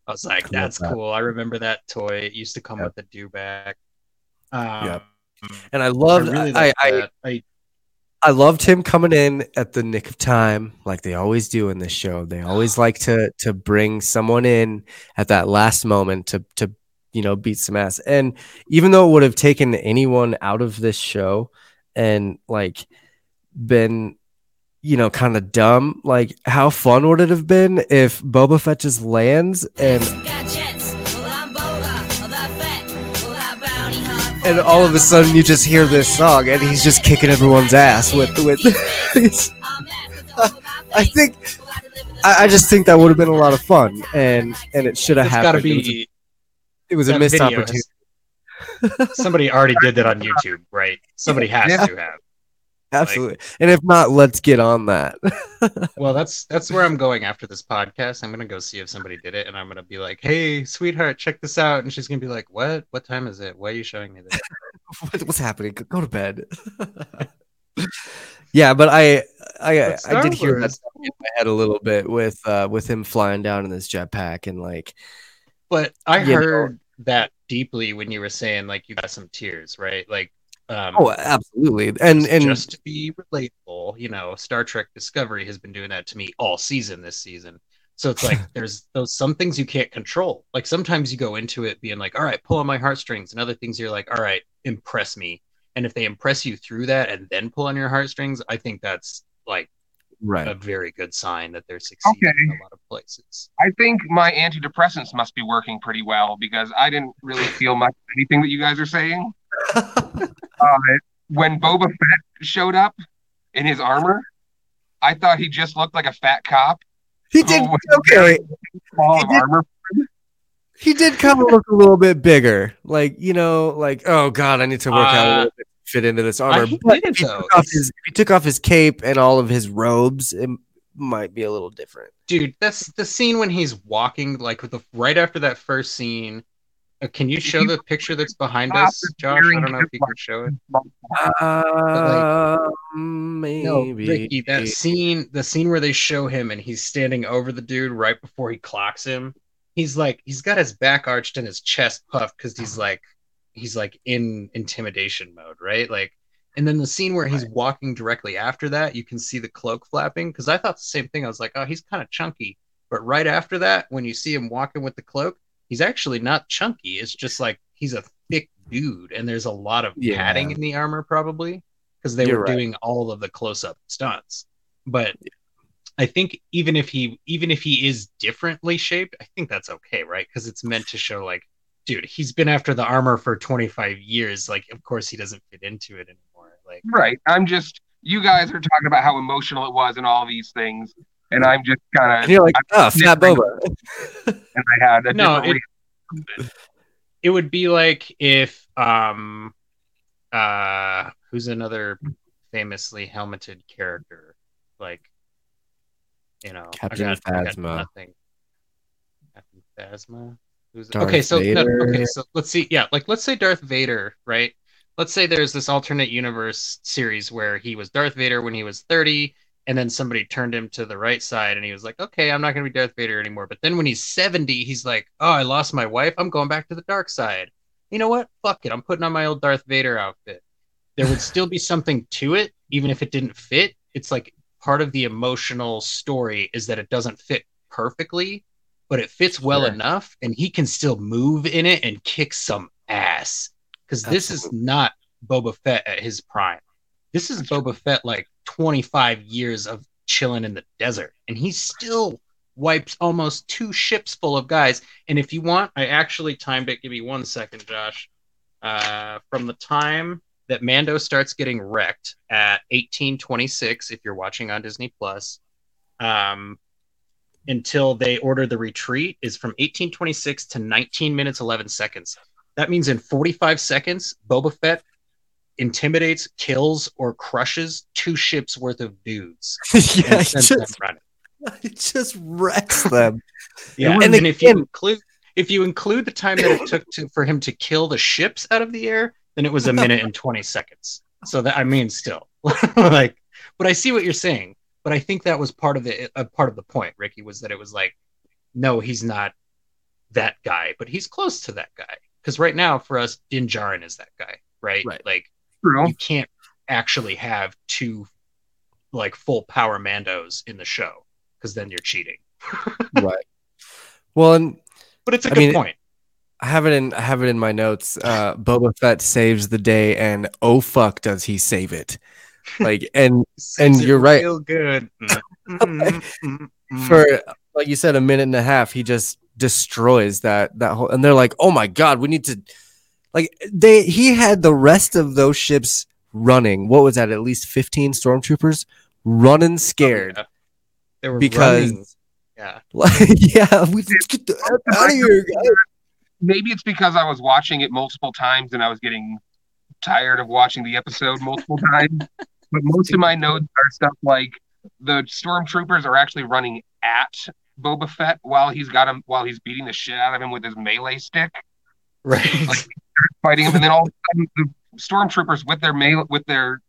I was like, that's cool. I remember that toy. It used to come with the dewback. And I loved, I loved him coming in at the nick of time, like they always do in this show. They always like to bring someone in at that last moment to you know, beat some ass. And even though it would have taken anyone out of this show and like been, you know, kind of dumb, like how fun would it have been if Boba Fett just lands and all of a sudden you just hear this song and he's just kicking everyone's ass with I just think that would have been a lot of fun, and it should have happened. It was a missed opportunity. Somebody already did that on YouTube, right? Somebody has to have. Absolutely. Like, and if not, let's get on that. Well, that's where I'm going after this podcast. I'm going to go see if somebody did it, and I'm going to be like, hey, sweetheart, check this out. And she's going to be like, what? What time is it? Why are you showing me this? What's happening? Go to bed. Yeah, but I did hear that stuff in my head a little bit with him flying down in this jetpack and like. But I heard that deeply when you were saying like you got some tears, right? Like. Absolutely, and just to be relatable, you know, Star Trek Discovery has been doing that to me all season this season. So it's like there's those some things you can't control. Like sometimes you go into it being like, all right, pull on my heartstrings, and other things you're like, all right, impress me. And if they impress you through that and then pull on your heartstrings, I think that's like a very good sign that they're succeeding in a lot of places. I think my antidepressants must be working pretty well because I didn't really feel much anything that you guys are saying. When Boba Fett showed up in his armor, I thought he just looked like a fat cop. He did He did kind of look a little bit bigger. Like, you know, like, oh God, I need to work out a little bit to fit into this armor. But if he took off his cape and all of his robes, it might be a little different. Dude, that's the scene when he's walking, like right after that first scene Can you show the picture that's behind us, Josh? I don't know if you can show it. Maybe. No, Ricky, that scene, the scene where they show him and he's standing over the dude right before he clocks him. He's like, he's got his back arched and his chest puffed because he's like in intimidation mode, right? Like, and then the scene where he's walking directly after that, you can see the cloak flapping. Because I thought the same thing. I was like, oh, he's kind of chunky. But right after that, when you see him walking with the cloak, he's actually not chunky. It's just like he's a thick dude, and there's a lot of padding in the armor probably because they were doing all of the close-up stunts. But I think even if he is differently shaped, I think that's okay, right? Because it's meant to show like, dude, he's been after the armor for 25 years. Like, of course he doesn't fit into it anymore. Like, right. I'm just, you guys are talking about how emotional it was and all these things. And I'm just kind of... You're like, oh, Fat Boba. And I had a it would be like if... who's another famously helmeted character? Like, you know... Captain Phasma. Captain Phasma? So let's see. Yeah, like, let's say Darth Vader, right? Let's say there's this alternate universe series where he was Darth Vader when he was 30... And then somebody turned him to the right side and he was like, okay, I'm not going to be Darth Vader anymore. But then when he's 70, he's like, oh, I lost my wife. I'm going back to the dark side. You know what? Fuck it. I'm putting on my old Darth Vader outfit. There would still be something to it, even if it didn't fit. It's like part of the emotional story is that it doesn't fit perfectly, but it fits well enough. And he can still move in it and kick some ass. Because this is not Boba Fett at his prime. This is Boba Fett like 25 years of chilling in the desert, and he still wipes almost 2 ships full of guys. And if you want, I actually timed it. Give me 1 second, Josh. From the time that Mando starts getting wrecked at 1826, if you're watching on Disney Plus, until they order the retreat is from 1826 to 19 minutes, 11 seconds. That means in 45 seconds, Boba Fett intimidates, kills, or crushes 2 ships worth of dudes. Yeah, he just wrecks them. Yeah, and if you include the time that it took for him to kill the ships out of the air, then it was 1 minute and 20 seconds. So that, I mean, still, like, but I see what you're saying. But I think that was part of the point, Ricky, was that it was like, no, he's not that guy, but he's close to that guy because right now for us, Din Djarin is that guy, right? Like. You can't actually have 2 like full power Mandos in the show because then you're cheating. Right. Well, but it's a good point. I have it in my notes. Boba Fett saves the day, and oh fuck, does he save it? Like, and you're right. Feel good. For like you said, 1.5 minutes, he just destroys that whole. And they're like, oh my god, we need to. Like he had the rest of those ships running. What was that? At least 15 stormtroopers running scared. Oh, yeah. They were because running. Yeah, like, yeah, we just get out of here. Guys. Maybe it's because I was watching it multiple times and I was getting tired of watching the episode multiple times. But most of my notes are stuff like the stormtroopers are actually running at Boba Fett while he's beating the shit out of him with his melee stick. Right. Like, fighting him, and then all of a sudden the stormtroopers with their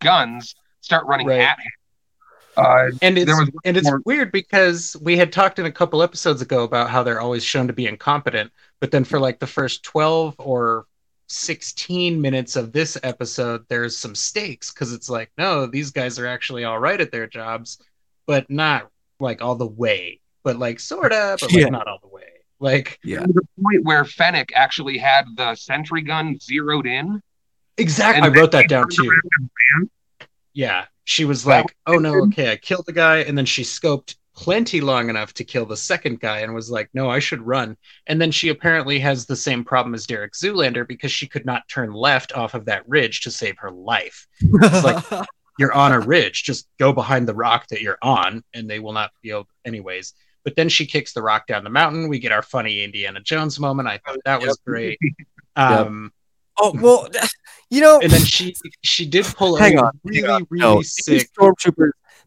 guns start running at him. It's weird because we had talked in a couple episodes ago about how they're always shown to be incompetent, but then for like the first 12 or 16 minutes of this episode, there's some stakes because it's like, no, these guys are actually all right at their jobs, but not like all the way, but like sort of, but like not all the way. Like, yeah, to the point where Fennec actually had the sentry gun zeroed in. Exactly. I wrote that down too. Yeah. She was like, oh no, okay, I killed the guy. And then she scoped plenty long enough to kill the second guy and was like, no, I should run. And then she apparently has the same problem as Derek Zoolander because she could not turn left off of that ridge to save her life. It's like, you're on a ridge, just go behind the rock that you're on and they will not be able, anyways. But then she kicks the rock down the mountain. We get our funny Indiana Jones moment. I thought that was great. Oh, well, you know. And then she did pull a really sick.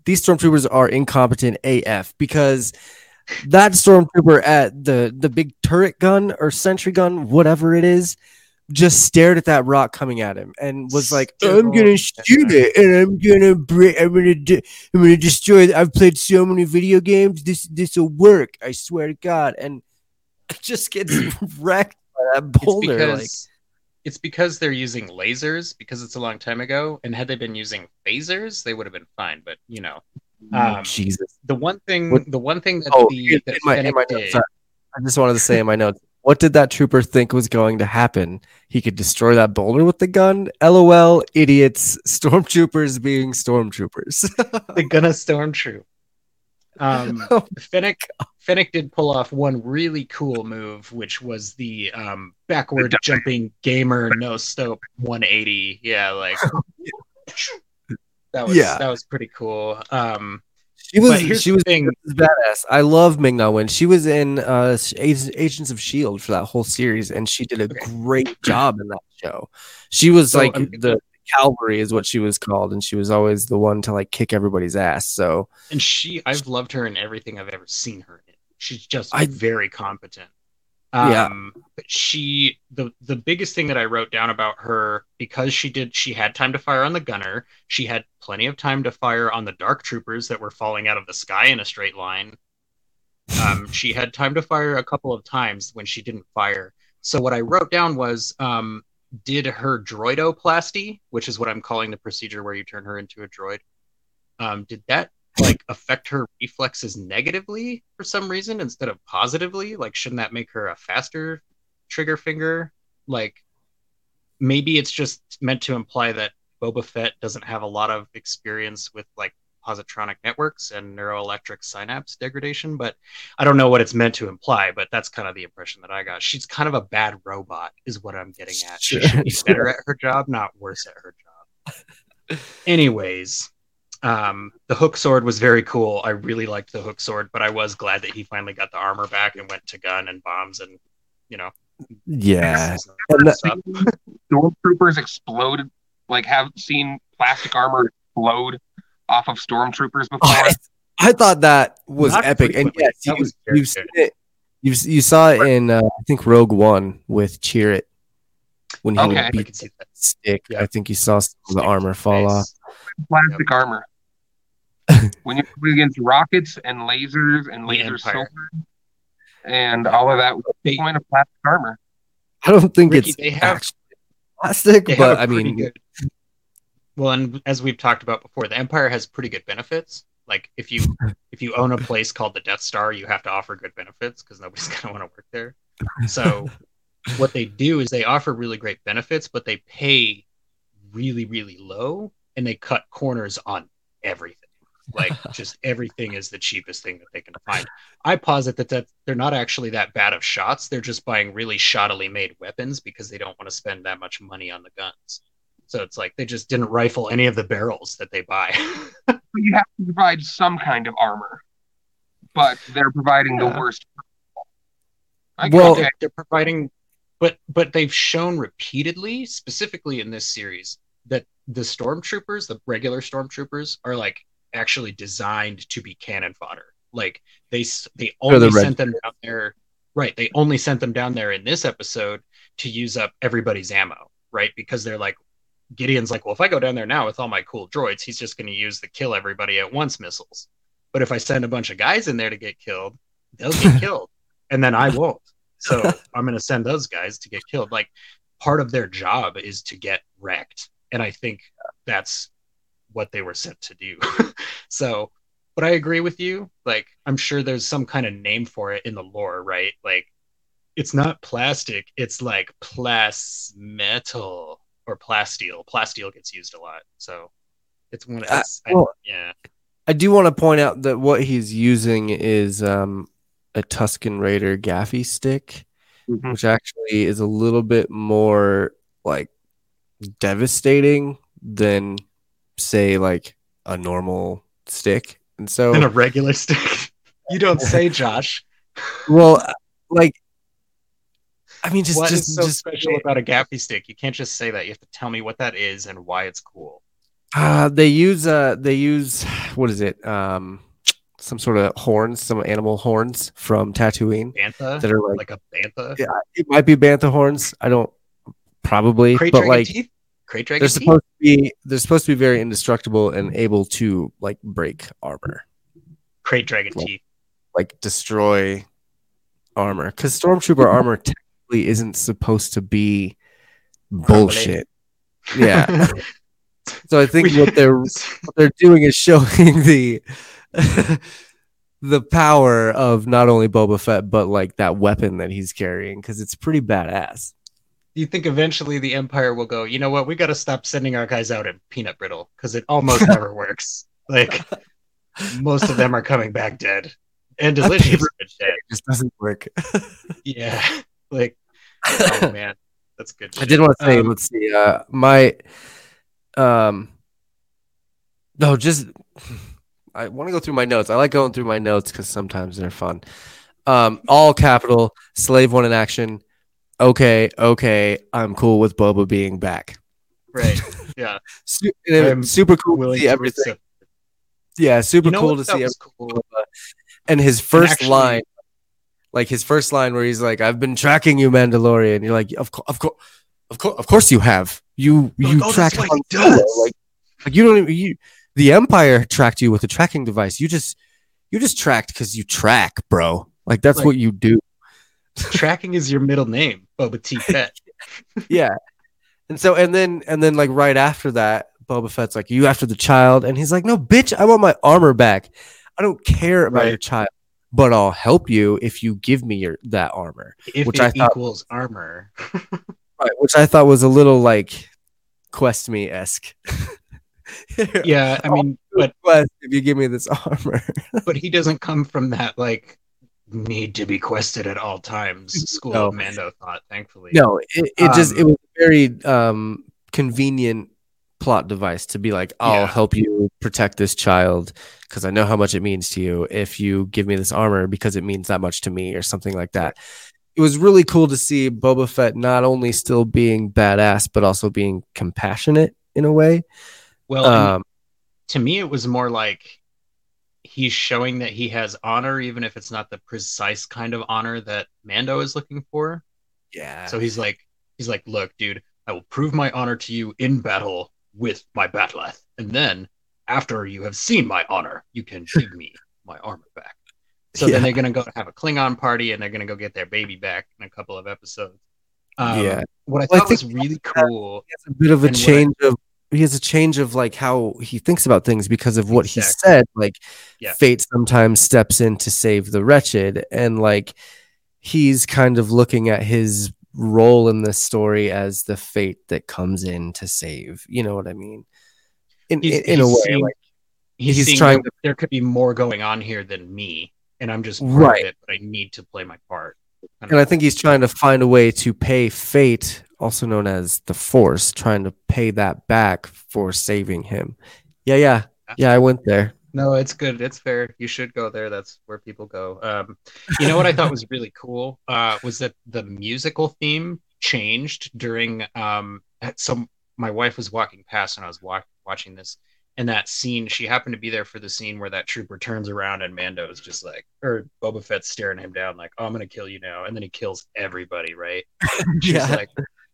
These stormtroopers are incompetent AF because That stormtrooper at the big turret gun or sentry gun, whatever it is, just stared at that rock coming at him and was like, "I'm gonna shoot it, and I'm gonna destroy it. I've played so many video games. This will work. I swear to God." And just gets wrecked by that boulder. It's because they're using lasers because it's a long time ago, and had they been using phasers, they would have been fine. But you know, Jesus. The one thing that Fennec did. I just wanted to say in my notes. What did that trooper think was going to happen? He could destroy that boulder with the gun? LOL, idiots. Stormtroopers being stormtroopers. They're gonna stormtroop. Fennec did pull off one really cool move, which was the backward jumping gamer no stope 180. Yeah, like that was pretty cool. She was badass. I love Ming-Na Wen. She was in Agents of S.H.I.E.L.D. for that whole series, and she did a great job in that show. She was the Cavalry is what she was called, and she was always the one to like kick everybody's ass. So, and I've loved her in everything I've ever seen her in. She's just very competent. But the biggest thing that I wrote down about her, because she had time to fire on the gunner. She had plenty of time to fire on the dark troopers that were falling out of the sky in a straight line. She had time to fire a couple of times when she didn't fire. So what I wrote down was, did her droidoplasty, which is what I'm calling the procedure where you turn her into a droid. Did that affect her reflexes negatively for some reason instead of positively? Like, shouldn't that make her a faster trigger finger? Like, maybe it's just meant to imply that Boba Fett doesn't have a lot of experience with positronic networks and neuroelectric synapse degradation, but I don't know what it's meant to imply, but that's kind of the impression that I got. She's kind of a bad robot is what I'm getting at. She should be better at her job, not worse at her job. Anyways, the hook sword was very cool. I really liked the hook sword, but I was glad that he finally got the armor back and went to gun and bombs and, you know. Yeah. Stormtroopers exploded, have seen plastic armor explode off of stormtroopers before. I thought that was epic. And yes, you saw it in, I think, Rogue One with Chirrut. When he beat that stick, I think you saw some of the armor fall off. Plastic armor. When you're going against rockets and lasers and laser silver and all of that, what's the point of plastic armor? I don't think it's plastic, but I mean... Good. Well, and as we've talked about before, the Empire has pretty good benefits. Like, if you own a place called the Death Star, you have to offer good benefits because nobody's going to want to work there. So... what they do is they offer really great benefits, but they pay really, really low, and they cut corners on everything. Just everything is the cheapest thing that they can find. I posit that they're not actually that bad of shots. They're just buying really shoddily made weapons because they don't want to spend that much money on the guns. So it's they just didn't rifle any of the barrels that they buy. You have to provide some kind of armor, but they're providing the worst. They're providing... But they've shown repeatedly, specifically in this series, that the stormtroopers, the regular stormtroopers, are actually designed to be cannon fodder. They only sent them down there, right? They only sent them down there in this episode to use up everybody's ammo, right? Because they're Gideon's well, if I go down there now with all my cool droids, he's just going to use the kill everybody at once missiles. But if I send a bunch of guys in there to get killed, they'll get killed, and then I won't. So I'm going to send those guys to get killed. Part of their job is to get wrecked. And I think that's what they were sent to do. So, but I agree with you. I'm sure there's some kind of name for it in the lore, right? It's not plastic. It's plasmetal or plasteel. Plasteel gets used a lot. So it's one of I do want to point out that what he's using is, a Tusken Raider gaffy stick, which actually is a little bit more devastating than say a normal stick, and so and a regular stick. You don't say, Josh. Well, I mean, what is so special about a gaffy stick? You can't just say that. You have to tell me what that is and why it's cool. They use what is it? some sort of horns, some animal horns from Tatooine. Bantha? That are like a Bantha? Yeah, it might be Bantha horns. I don't... Probably. Crate but like... Teeth? Crate dragon teeth? They're supposed to be very indestructible and able to like break armor. Crate dragon teeth. Like destroy armor. Because Stormtrooper armor technically isn't supposed to be bullshit. Yeah. So I think what they're doing is showing the the power of not only Boba Fett but like that weapon that he's carrying, because it's pretty badass. You think eventually the Empire will go, you know what? We got to stop sending our guys out at peanut brittle because it almost never works. Like most of them are coming back dead and delicious. It just doesn't work. Yeah, like oh man, that's good. Shit. I did want to say, let's see, I want to go through my notes. I like going through my notes because sometimes they're fun. All capital, Slave One in action. Okay, I'm cool with Boba being back. Right. Yeah. Super cool to see everything. Yeah, super cool to see everything. Cool. And his first line, like his first line where he's like, "I've been tracking you, Mandalorian." You're like, "Of course you have. You tracked on Solo. Like you don't even the Empire tracked you with a tracking device. You just tracked because you track, bro. Like that's what you do." Tracking is your middle name, Boba T. Fett. Yeah. And then like right after that, Boba Fett's like, "You after the child?" And he's like, "No, bitch, I want my armor back. I don't care about your child, but I'll help you if you give me that armor." If which I thought equals armor. Right, which I thought was a little like Quest Me-esque. Yeah, I mean, but Quest if you give me this armor. But he doesn't come from that like need to be quested at all times school of Mando thought, thankfully. No, it was a very convenient plot device to be like, I'll help you protect this child because I know how much it means to you if you give me this armor because it means that much to me or something like that. It was really cool to see Boba Fett not only still being badass but also being compassionate in a way. Well, to me it was more like he's showing that he has honor, even if it's not the precise kind of honor that Mando is looking for. Yeah. So he's like, "Look, dude, I will prove my honor to you in battle with my Batleth. And then after you have seen my honor, you can give me my armor back." So then they're going to go have a Klingon party and they're going to go get their baby back in a couple of episodes. What I thought was really cool. It's a bit of a change of, he has a change of like how he thinks about things because of what he said. Like fate sometimes steps in to save the wretched. And like, he's kind of looking at his role in this story as the fate that comes in to save, you know what I mean? He's trying to, there could be more going on here than me. And I'm just part of it, but I need to play my part. And I think he's trying to find a way to pay fate, also known as the Force, trying to pay that back for saving him. Yeah, I went there. No, it's good. It's fair. You should go there. That's where people go. You know what I thought was really cool was that the musical theme changed during... so my wife was walking past and I was watching this, and that scene, she happened to be there for the scene where that trooper turns around and Mando's just like, or Boba Fett's staring him down like, "Oh, I'm going to kill you now." And then he kills everybody, right?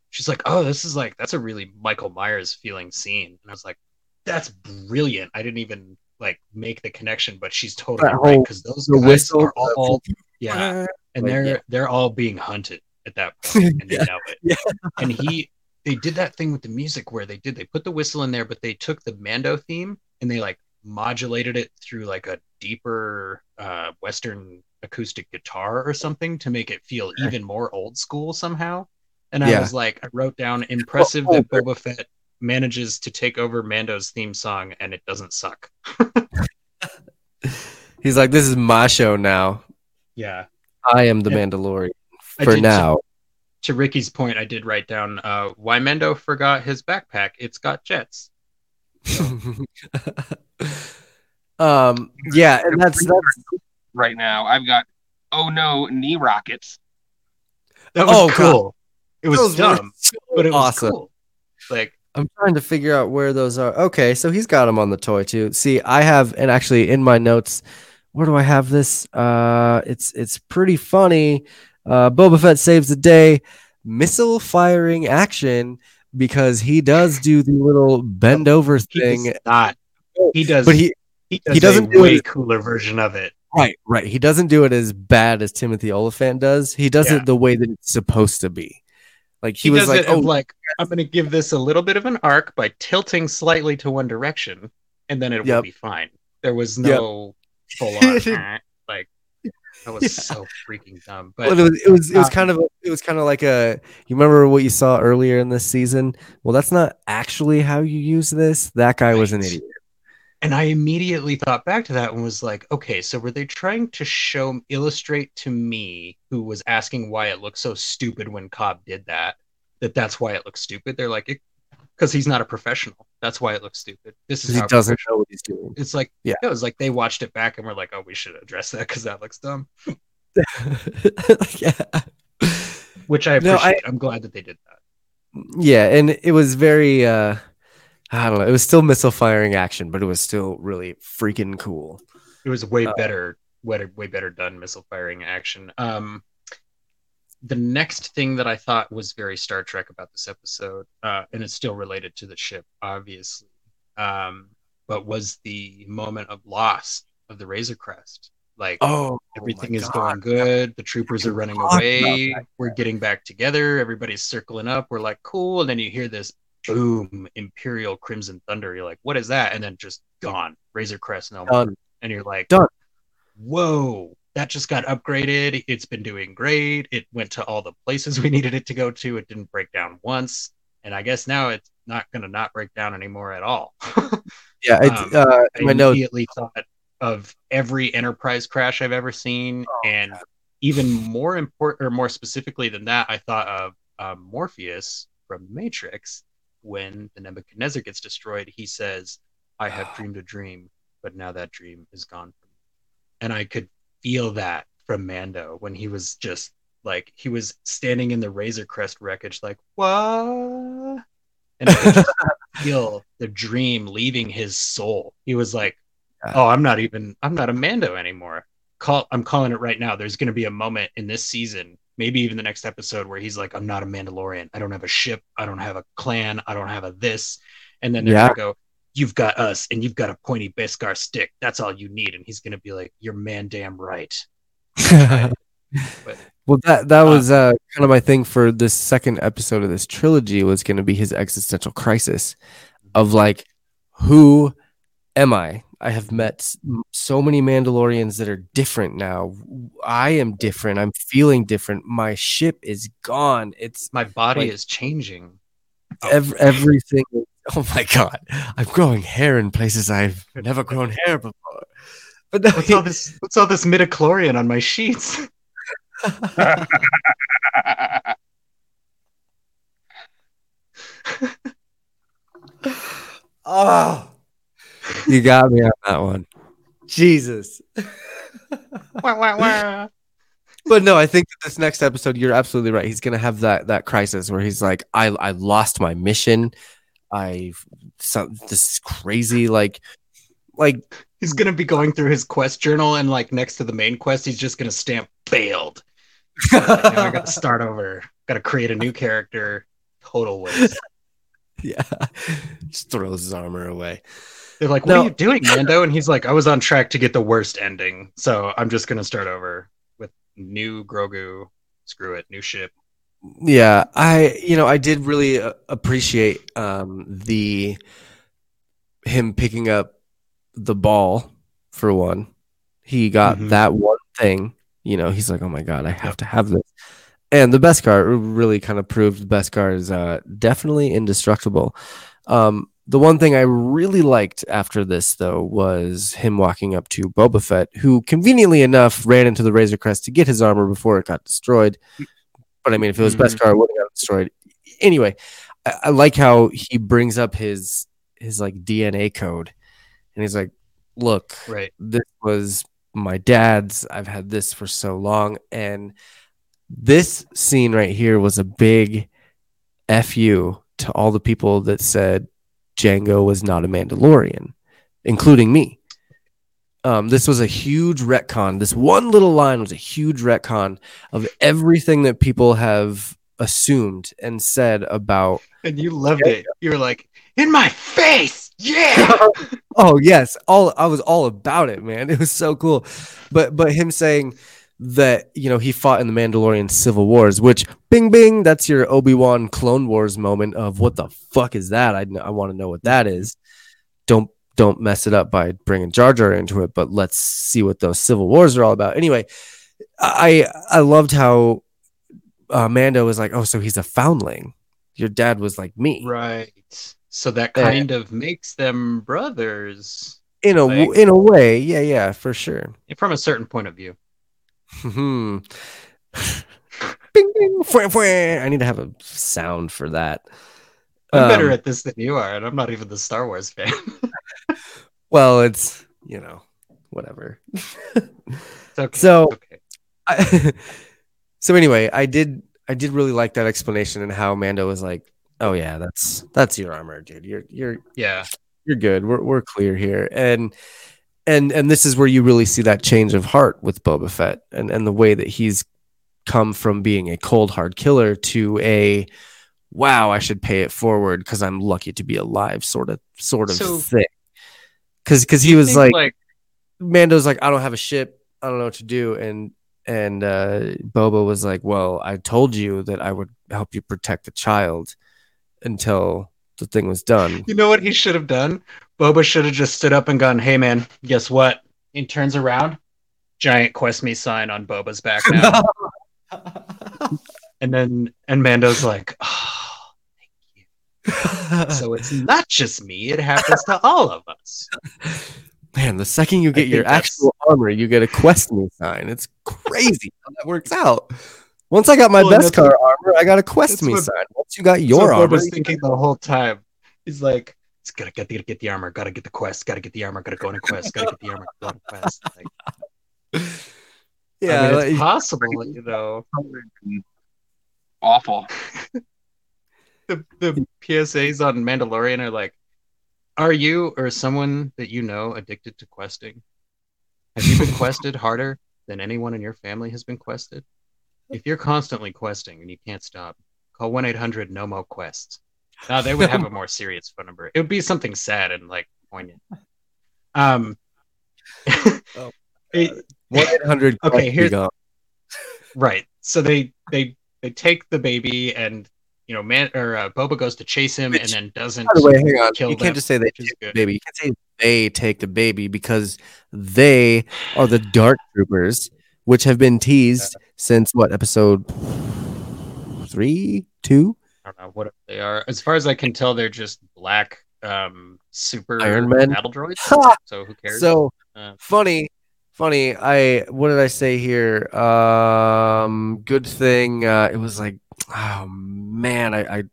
She's like, "Oh, this is like, that's a really Michael Myers feeling scene." And I was like, "That's brilliant." I didn't even like make the connection, but she's totally right because those guys are all, and like, they're all being hunted at that point, and they know it. Yeah. And they did that thing with the music where they put the whistle in there, but they took the Mando theme and they like modulated it through like a deeper Western acoustic guitar or something to make it feel even more old school somehow. And I was like, I wrote down, impressive that Boba Fett manages to take over Mando's theme song and it doesn't suck. He's like, "This is my show now. Yeah. I am the Mandalorian for now." To Ricky's point, I did write down why Mando forgot his backpack. It's got jets. So. Yeah. And that's right now. I've got, oh no, knee rockets. That was cool. It was dumb, but it was awesome. Cool. Like, I'm trying to figure out where those are. Okay, so he's got them on the toy too. See, I have, and actually in my notes, where do I have this? It's pretty funny. Boba Fett saves the day. Missile firing action, because he does do the little bend over thing. He does not. He does, but he doesn't do a way cooler version of it. Right. He doesn't do it as bad as Timothy Oliphant does. He does it the way that it's supposed to be. Like he was like, "Oh, like I'm going to give this a little bit of an arc by tilting slightly to one direction, and then it will be fine." There was no full on like. That was so freaking dumb. But well, it was kind of like you remember what you saw earlier in this season? Well, that's not actually how you use this. That guy was an idiot. And I immediately thought back to that and was like, okay, so were they trying to illustrate to me, who was asking why it looked so stupid when Cobb did that that's why it looks stupid? They're like, because he's not a professional. That's why it looks stupid. This is how he doesn't know what he's doing. It's like, it was like they watched it back and were like, oh, we should address that because that looks dumb. Which I appreciate. I'm glad that they did that. Yeah, and it was very... I don't know. It was still missile firing action, but it was still really freaking cool. It was way better done missile firing action. The next thing that I thought was very Star Trek about this episode, and it's still related to the ship, obviously, but was the moment of loss of the Razor Crest. Like, everything is going good. The troopers are running away. We're getting back together. Everybody's circling up. We're like, cool. And then you hear this. Boom, Imperial Crimson Thunder. You're like, what is that? And then just gone. Razor Crest no more. And you're like, done. Whoa, that just got upgraded. It's been doing great. It went to all the places we needed it to go to. It didn't break down once. And I guess now it's not going to not break down anymore at all. I immediately thought of every Enterprise crash I've ever seen. Even more important, or more specifically than that, I thought of Morpheus from Matrix. When the Nebuchadnezzar gets destroyed, he says, I have dreamed a dream, but now that dream is gone from me. And I could feel that from Mando when he was just like, he was standing in the Razor Crest wreckage, like, what? And I could just feel the dream leaving his soul. He was like, oh, I'm not a Mando anymore. I'm calling it right now. There's going to be a moment in this season, maybe even the next episode, where he's like, I'm not a Mandalorian. I don't have a ship. I don't have a clan. I don't have a this. And then they're going to go, you've got us, and you've got a pointy Beskar stick. That's all you need. And he's going to be like, you're man damn right. But, well, that was kind of my thing for this second episode of this trilogy, was going to be his existential crisis of like, who am I? I have met so many Mandalorians that are different now. I am different. I'm feeling different. My ship is gone. It's my body is changing. Everything. Oh my God. I'm growing hair in places I've never grown hair before. But no, what's all this midichlorian on my sheets? Oh. You got me on that one. Jesus. But no, I think this next episode, you're absolutely right. He's going to have that crisis where he's like, I lost my mission. This crazy, like he's going to be going through his quest journal, and like next to the main quest, he's just going to stamp failed. Like, now I got to start over. Got to create a new character. Total waste. Yeah. Just throws his armor away. They're like, what are you doing, Mando? And he's like, I was on track to get the worst ending, so I'm just going to start over with new Grogu. Screw it. New ship. Yeah, I did really appreciate him picking up the ball, for one. He got that one thing. You know, he's like, oh my God, I have to have this. And the Beskar really kind of proved Beskar is definitely indestructible. The one thing I really liked after this, though, was him walking up to Boba Fett, who conveniently enough ran into the Razor Crest to get his armor before it got destroyed. But I mean, if it was Beskar, it would have got destroyed. Anyway, I like how he brings up his like DNA code, and he's like, "Look, this was my dad's. I've had this for so long." And this scene right here was a big F you to all the people that said Jango was not a Mandalorian, including me. This was a huge retcon. This one little line was a huge retcon of everything that people have assumed and said about. And you loved it. You were like, in my face. Yeah. Oh, yes. I was all about it, man. It was so cool. But him saying that, you know, he fought in the Mandalorian Civil Wars, which bing, that's your Obi-Wan Clone Wars moment of what the fuck is that? I want to know what that is. Don't mess it up by bringing Jar Jar into it, but let's see what those Civil Wars are all about. Anyway, I loved how Mando was like, oh, so he's a foundling. Your dad was like me. Right. So that kind of makes them brothers. In a way. Yeah, for sure. From a certain point of view. Hmm. Bing, bing, fwah, fwah. I need to have a sound for that. I'm better at this than you are, and I'm not even the Star Wars fan. Well, it's, you know, whatever. It's okay. So, it's okay. So anyway, I did really like that explanation and how Mando was like, "Oh yeah, that's your armor, dude. You're good. We're clear here." And this is where you really see that change of heart with Boba Fett and the way that he's come from being a cold hard killer to a wow, I should pay it forward because I'm lucky to be alive sort of thing. Because he was like Mando's like, I don't have a ship, I don't know what to do, and Boba was like, well, I told you that I would help you protect the child until the thing was done. You know what he should have done? Boba should have just stood up and gone, hey man, guess what? And turns around, giant Quest Me sign on Boba's back now. and Mando's like, oh, thank you. So it's not just me, it happens to all of us. Man, the second you get your actual armor, you get a Quest Me sign. It's crazy how that works out. Once I got my Beskar armor, I got a Quest Me sign. Once you got your armor, I was thinking the whole time. He's like, it's gotta get the armor, gotta get the quest, gotta get the armor, gotta go on a quest, gotta get the armor, go on a quest. Like, yeah, I mean, it's possible, you know. Awful. the PSAs on Mandalorian are like, are you or someone that you know addicted to questing? Have you been quested harder than anyone in your family has been quested? If you're constantly questing and you can't stop, call 1-800-NO-MO-QUEST. Now they would have a more serious phone number. It would be something sad and like poignant. 1-800. Okay, here's right. So they take the baby and. You know, Boba goes to chase him, which, and then doesn't. By the way, hang on. You can't just say they take the baby. You can't say they take the baby because they are the Dark Troopers, which have been teased since what episode 3, 2? I don't know what they are. As far as I can tell, they're just black super Iron Man battle droids. So who cares? So funny. What did I say here? Good thing it was like. Oh man, I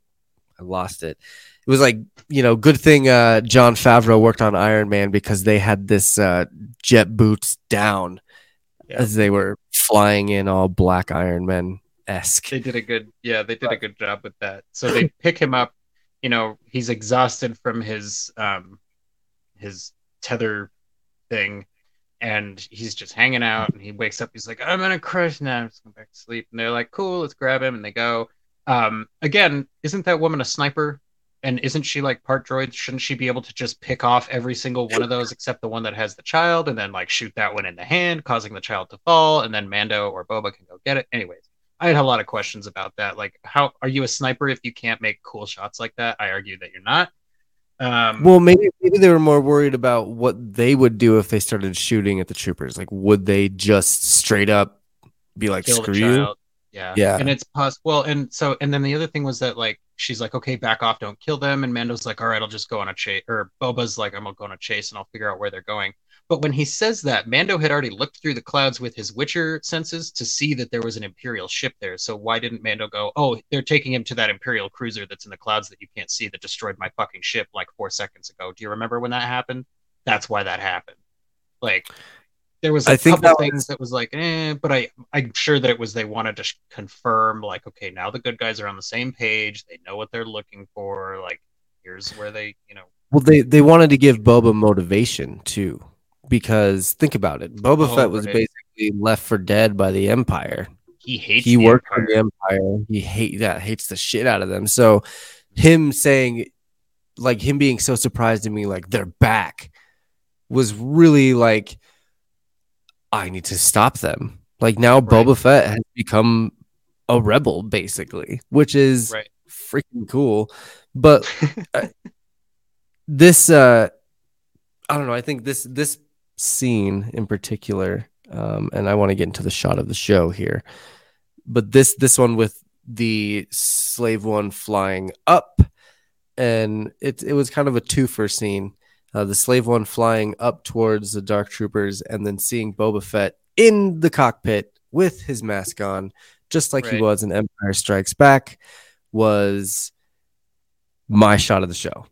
lost it. It was like, you know, good thing John Favreau worked on Iron Man because they had this jet boots down as they were flying in all black Iron Man-esque. They did a good job with that. So they pick him up, you know, he's exhausted from his tether thing. And he's just hanging out, and he wakes up. He's like, I'm going to crash now. I'm just going back to sleep. And they're like, cool, let's grab him. And they go. Again, isn't that woman a sniper? And isn't she like part droid? Shouldn't she be able to just pick off every single one of those except the one that has the child and then like shoot that one in the hand, causing the child to fall? And then Mando or Boba can go get it. Anyways, I had a lot of questions about that. Like, how are you a sniper if you can't make cool shots like that? I argue that you're not. Well, maybe they were more worried about what they would do if they started shooting at the troopers. Like, would they just straight up be like, "Screw you"? Yeah. And it's possible. Well, and then the other thing was that like she's like, "Okay, back off, don't kill them." And Mando's like, "All right, I'll just go on a chase." Or Boba's like, "I'm gonna go on a chase, and I'll figure out where they're going." But when he says that, Mando had already looked through the clouds with his Witcher senses to see that there was an Imperial ship there. So why didn't Mando go, oh, they're taking him to that Imperial cruiser that's in the clouds that you can't see that destroyed my fucking ship like 4 seconds ago. Do you remember when that happened? That's why that happened. Like, there was a couple things that was like, but I'm sure that it was they wanted to confirm, like, okay, now the good guys are on the same page. They know what they're looking for. Like, here's where they, you know. Well, they wanted to give Boba motivation, too. Because think about it, Boba Fett was basically left for dead by the Empire. He worked for the Empire. He hates the shit out of them. So him saying, like, him being so surprised at me, like, they're back, was really like, I need to stop them. Like, now Boba Fett has become a rebel, basically, which is freaking cool. But this, I don't know. I think this scene in particular, and I want to get into the shot of the show here, but this one with the Slave One flying up, and it was kind of a twofer scene. The Slave One flying up towards the Dark Troopers, and then seeing Boba Fett in the cockpit with his mask on, just like he was in Empire Strikes Back, was my shot of the show.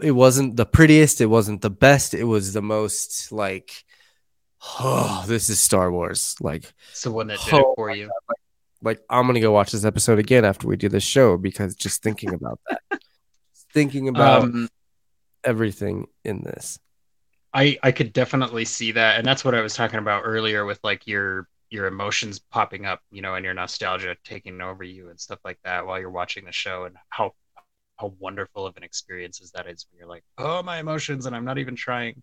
It wasn't the prettiest. It wasn't the best. It was the most like, oh, this is Star Wars. Like, it's the one that did it for you. Like, I'm going to go watch this episode again after we do this show, because just thinking about that, thinking about everything in this. I could definitely see that. And that's what I was talking about earlier with like your emotions popping up, you know, and your nostalgia taking over you and stuff like that while you're watching the show, and how wonderful of an experience is that is when you're like, oh, my emotions, and I'm not even trying.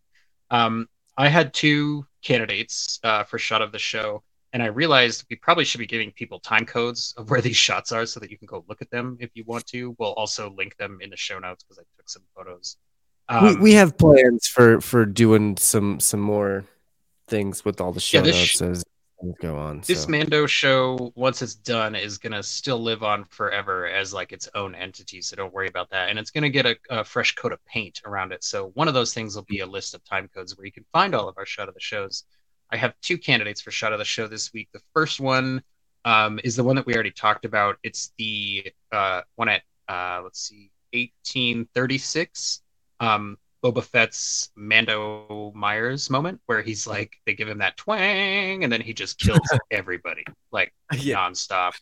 I had two candidates for shot of the show, and I realized we probably should be giving people time codes of where these shots are so that you can go look at them if you want to. We'll also link them in the show notes because I took some photos. We have plans for doing some more things with all the show notes as things go on. This Mando show, once it's done, is going to still live on forever as like its own entity, so don't worry about that. And it's going to get a fresh coat of paint around it. So one of those things will be a list of time codes where you can find all of our shot of the shows. I have two candidates for shot of the show this week. The first one is the one that we already talked about. It's the one at, 1836. Boba Fett's Mando Myers moment where he's like, they give him that twang, and then he just kills everybody like nonstop.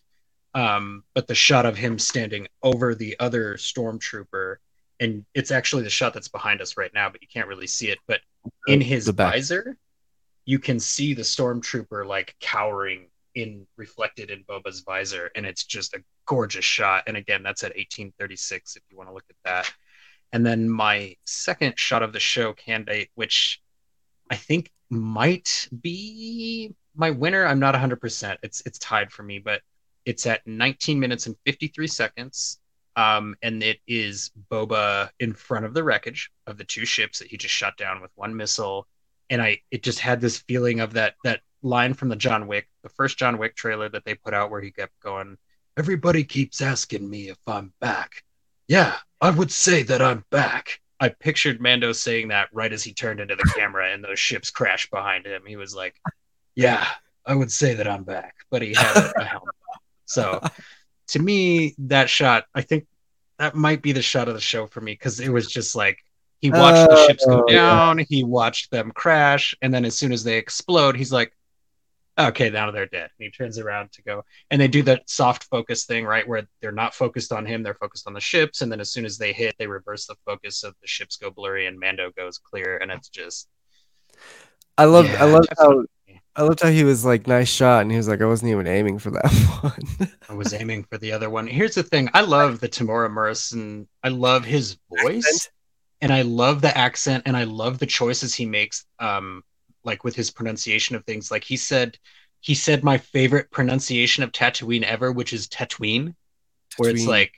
But the shot of him standing over the other stormtrooper, and it's actually the shot that's behind us right now, but you can't really see it. But in his visor, you can see the stormtrooper like cowering reflected in Boba's visor, and it's just a gorgeous shot. And again, that's at 1836 if you want to look at that. And then my second shot of the show candidate, which I think might be my winner. I'm not 100%. It's tied for me, but it's at 19 minutes and 53 seconds. And it is Boba in front of the wreckage of the two ships that he just shot down with one missile. And it just had this feeling of that line from the first John Wick trailer that they put out where he kept going, "Everybody keeps asking me if I'm back. Yeah, I would say that I'm back." I pictured Mando saying that right as he turned into the camera and those ships crashed behind him. He was like, "Yeah, I would say that I'm back," but he had a helmet. So to me, that shot, I think that might be the shot of the show for me, because it was just like he watched the ships go down, he watched them crash, and then as soon as they explode, he's like, "Okay, now they're dead." And he turns around to go, and they do that soft focus thing, right? Where they're not focused on him, they're focused on the ships. And then as soon as they hit, they reverse the focus, so the ships go blurry and Mando goes clear. And it's just, I loved how he was like, "Nice shot," and he was like, "I wasn't even aiming for that one." I was aiming for the other one. Here's the thing: I love the Tamora Morrison. I love his voice, and I love the accent, and I love the choices he makes. Like with his pronunciation of things, like he said my favorite pronunciation of Tatooine ever, which is Tatooine, where it's like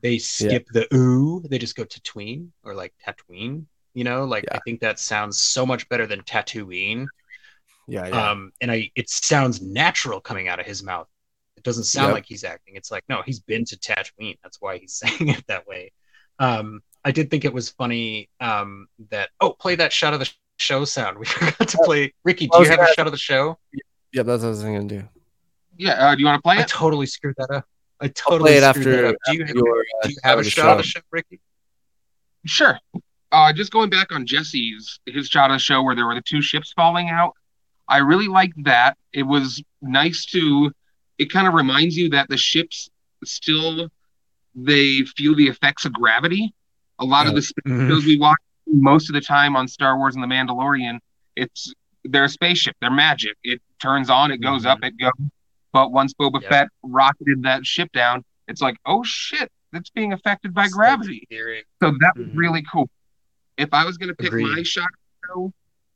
they skip the ooh, they just go Tatooine or like Tatooine, you know, like I think that sounds so much better than Tatooine. And it sounds natural coming out of his mouth. It doesn't sound like he's acting. It's like, no, he's been to Tatooine. That's why he's saying it that way. I did think it was funny that play that shot of the show sound. We forgot to play. Ricky, do you have a shot of the show? Yeah, that's what I was going to do. Yeah, do you want to play it? I totally screwed that up. I'll play it after. Do you have a shot of the show, Ricky? Sure. Just going back on his shot of the show where there were the two ships falling out, I really liked that. It was nice it kind of reminds you that the ships still, they feel the effects of gravity. A lot of the shows we watch most of the time on Star Wars and The Mandalorian, It's they're a spaceship. They're magic. It turns on. It goes up. It goes. But once Boba Fett rocketed that ship down, it's like, oh shit, that's being affected by gravity. So that was really cool. If I was going to pick my shot,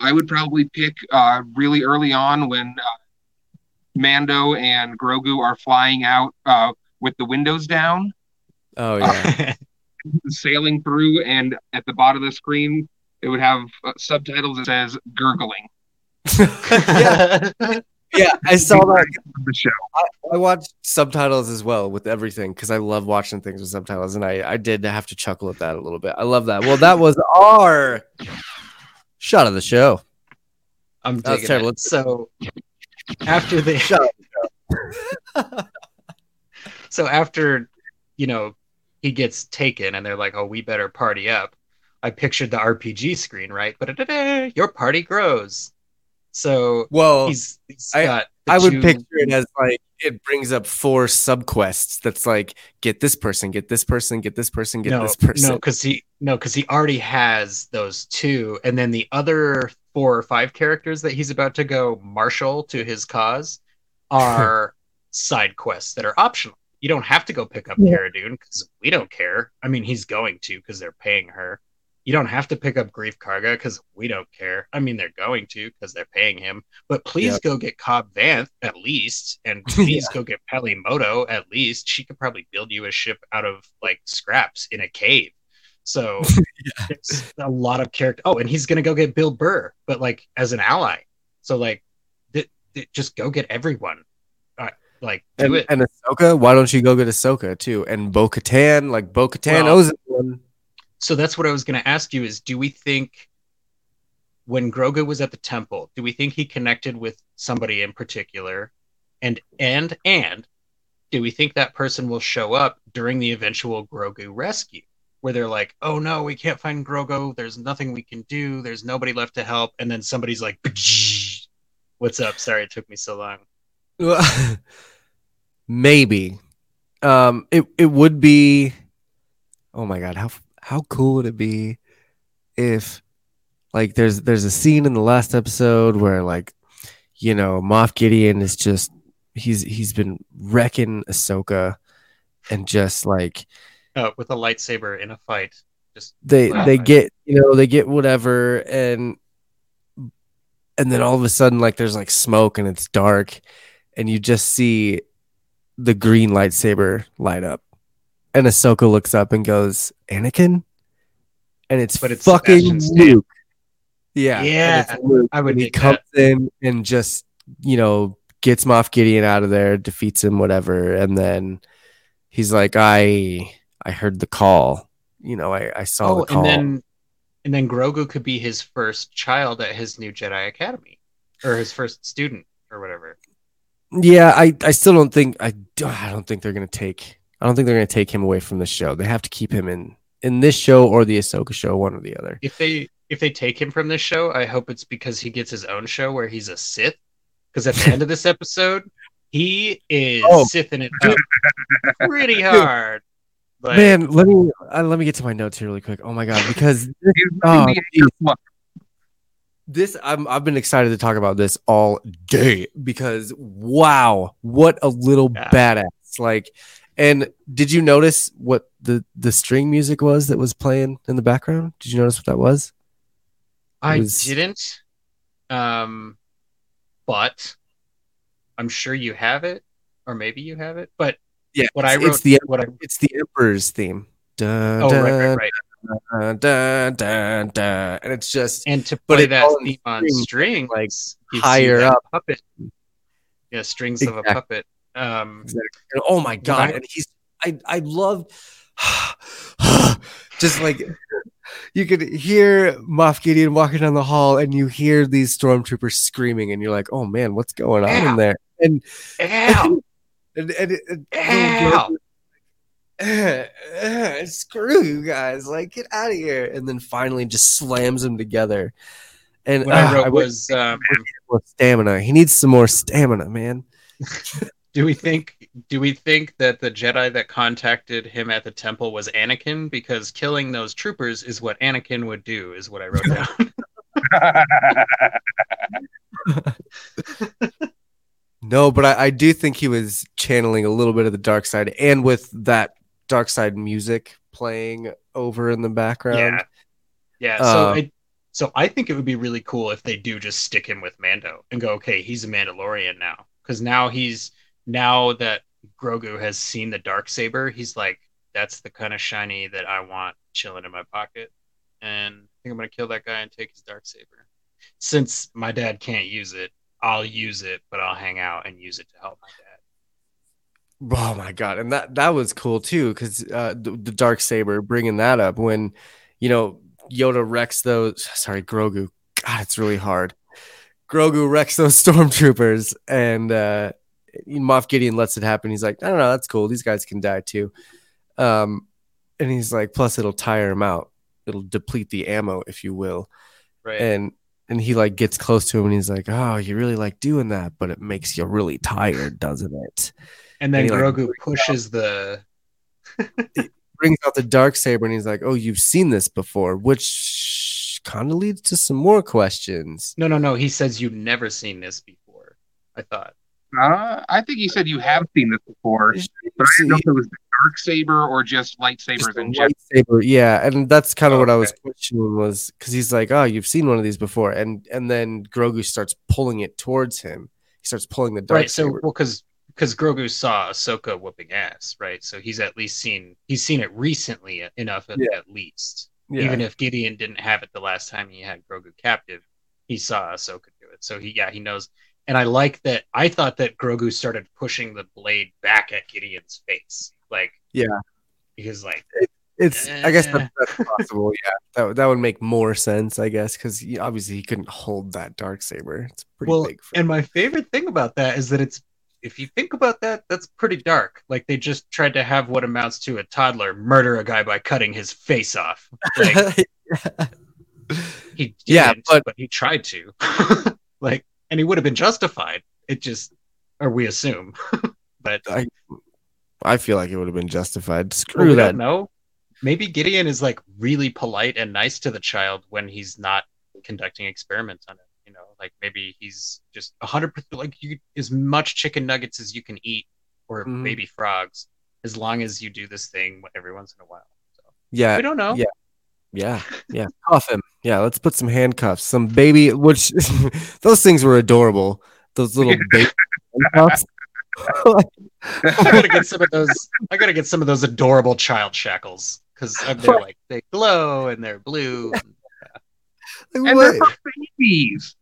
I would probably pick really early on when Mando and Grogu are flying out with the windows down. Oh, yeah. Sailing through, and at the bottom of the screen, it would have subtitles that says gurgling. Yeah, I saw that. The show. I watched subtitles as well with everything because I love watching things with subtitles, and I did have to chuckle at that a little bit. I love that. Well, that was our shot of the show. I'm digging terrible. So after the shot of the show, so after he gets taken, and they're like, "Oh, we better party up." I pictured the RPG screen, right? But your party grows. So I would picture it as like it brings up 4 subquests. That's like get this person, get this person, get this person, get this person. No, because he already has those 2, and then the other 4 or 5 characters that he's about to go marshal to his cause are side quests that are optional. You don't have to go pick up Cara Dune because we don't care. I mean, he's going to because they're paying her. You don't have to pick up Grief Karga because we don't care. I mean, they're going to because they're paying him. But please go get Cobb Vanth at least, and please go get Pelimoto at least. She could probably build you a ship out of like scraps in a cave. So it's a lot of character. Oh, and he's gonna go get Bill Burr, but like as an ally. So like, just go get everyone. Do it. And Ahsoka, why don't you go get Ahsoka too? And Bo-Katan, like Bo-Katan owes one. So that's what I was going to ask you is, do we think when Grogu was at the temple, do we think he connected with somebody in particular? And do we think that person will show up during the eventual Grogu rescue where they're like, oh no, we can't find Grogu. There's nothing we can do. There's nobody left to help. And then somebody's like, what's up? Sorry, it took me so long. Well, maybe. It would be, oh my God, how cool would it be if like there's a scene in the last episode where like Moff Gideon is just he's been wrecking Ahsoka and just like with a lightsaber in a fight just they get they get whatever and then all of a sudden like there's like smoke and it's dark and you just see the green lightsaber light up. And Ahsoka looks up and goes, Anakin? And it's fucking Luke. Yeah. Yeah. I would he comes that. In and just, gets Moff Gideon out of there, defeats him, whatever. And then he's like, I heard the call. I saw the call. And then Grogu could be his first child at his new Jedi Academy. Or his first student or whatever. Yeah, I still don't think I don't think they're going to take him away from the show. They have to keep him in this show or the Ahsoka show, one or the other. If they take him from this show, I hope it's because he gets his own show where he's a Sith. Because at the end of this episode, he is Sithing it up pretty hard. Like, man, let me get to my notes here really quick. Oh my God, because I've been excited to talk about this all day because wow, what a little badass like. And did you notice what the string music was that was playing in the background? Did you notice what that was? I didn't. But I'm sure you have it, or maybe you have it. But yeah, what I wrote, it's the Emperor's theme. Dun, oh, dun, right. Dun, dun, dun, dun. And it's just to play that theme on strings, like higher up puppet. Yeah, strings of a puppet. Exactly. Oh my God! And I loved just like you could hear Moff Gideon walking down the hall, and you hear these stormtroopers screaming, and you're like, "Oh man, what's going on in there?" And screw you guys! Like, get out of here! And then finally, just slams them together. And what I wrote was stamina. He needs some more stamina, man. Do we think that the Jedi that contacted him at the temple was Anakin? Because killing those troopers is what Anakin would do, is what I wrote down. No, but I do think he was channeling a little bit of the dark side, and with that dark side music playing over in the background. Yeah. So I think it would be really cool if they do just stick him with Mando and go, okay, he's a Mandalorian now, because now that Grogu has seen the Darksaber, he's like, that's the kind of shiny that I want chilling in my pocket, and I think I'm gonna kill that guy and take his Darksaber. Since my dad can't use it, I'll use it, but I'll hang out and use it to help my dad. Oh my God. And that was cool too, because the Darksaber, bringing that up, when Yoda wrecks those. Sorry, Grogu. God, it's really hard. Grogu wrecks those stormtroopers, and Moff Gideon lets it happen. He's like, I don't know, that's cool. These guys can die too. And he's like, plus it'll tire him out. It'll deplete the ammo, if you will. Right. And he like gets close to him, and he's like, oh, you really like doing that, but it makes you really tired, doesn't it? And then Grogu pushes brings out the Darksaber, and he's like, oh, you've seen this before, which kind of leads to some more questions. No. He says, you've never seen this before, I thought. I think he said you have seen this before, but I didn't know if it was the Darksaber or just lightsabers in general. Yeah, and that's kind of what I was questioning, was because he's like, oh, you've seen one of these before, and then Grogu starts pulling it towards him. He starts pulling the Darksaber. Right, so, well, because Grogu saw Ahsoka whooping ass, right? So he's at least seen it recently enough, at least. Yeah. Even if Gideon didn't have it the last time he had Grogu captive, he saw Ahsoka do it. So he knows. And I like that. I thought that Grogu started pushing the blade back at Gideon's face, because I guess that's possible. Yeah, that would make more sense, I guess, because obviously he couldn't hold that Darksaber. It's pretty big. And my favorite thing about that is that it's, if you think about that, that's pretty dark. Like, they just tried to have what amounts to a toddler murder a guy by cutting his face off. Like, he didn't, but he tried to. Like, and he would have been justified. It just, or we assume. But I feel like it would have been justified. Screw that. No, maybe Gideon is like really polite and nice to the child when he's not conducting experiments on it. Like, maybe he's just 100%, like, you as much chicken nuggets as you can eat, or baby frogs, as long as you do this thing every once in a while. So, we don't know. Yeah. Cuff him. Yeah, let's put some handcuffs. Some baby, which those things were adorable. Those little baby handcuffs. I gotta get some of those adorable child shackles, because they're like, they glow and they're blue. And they're for babies.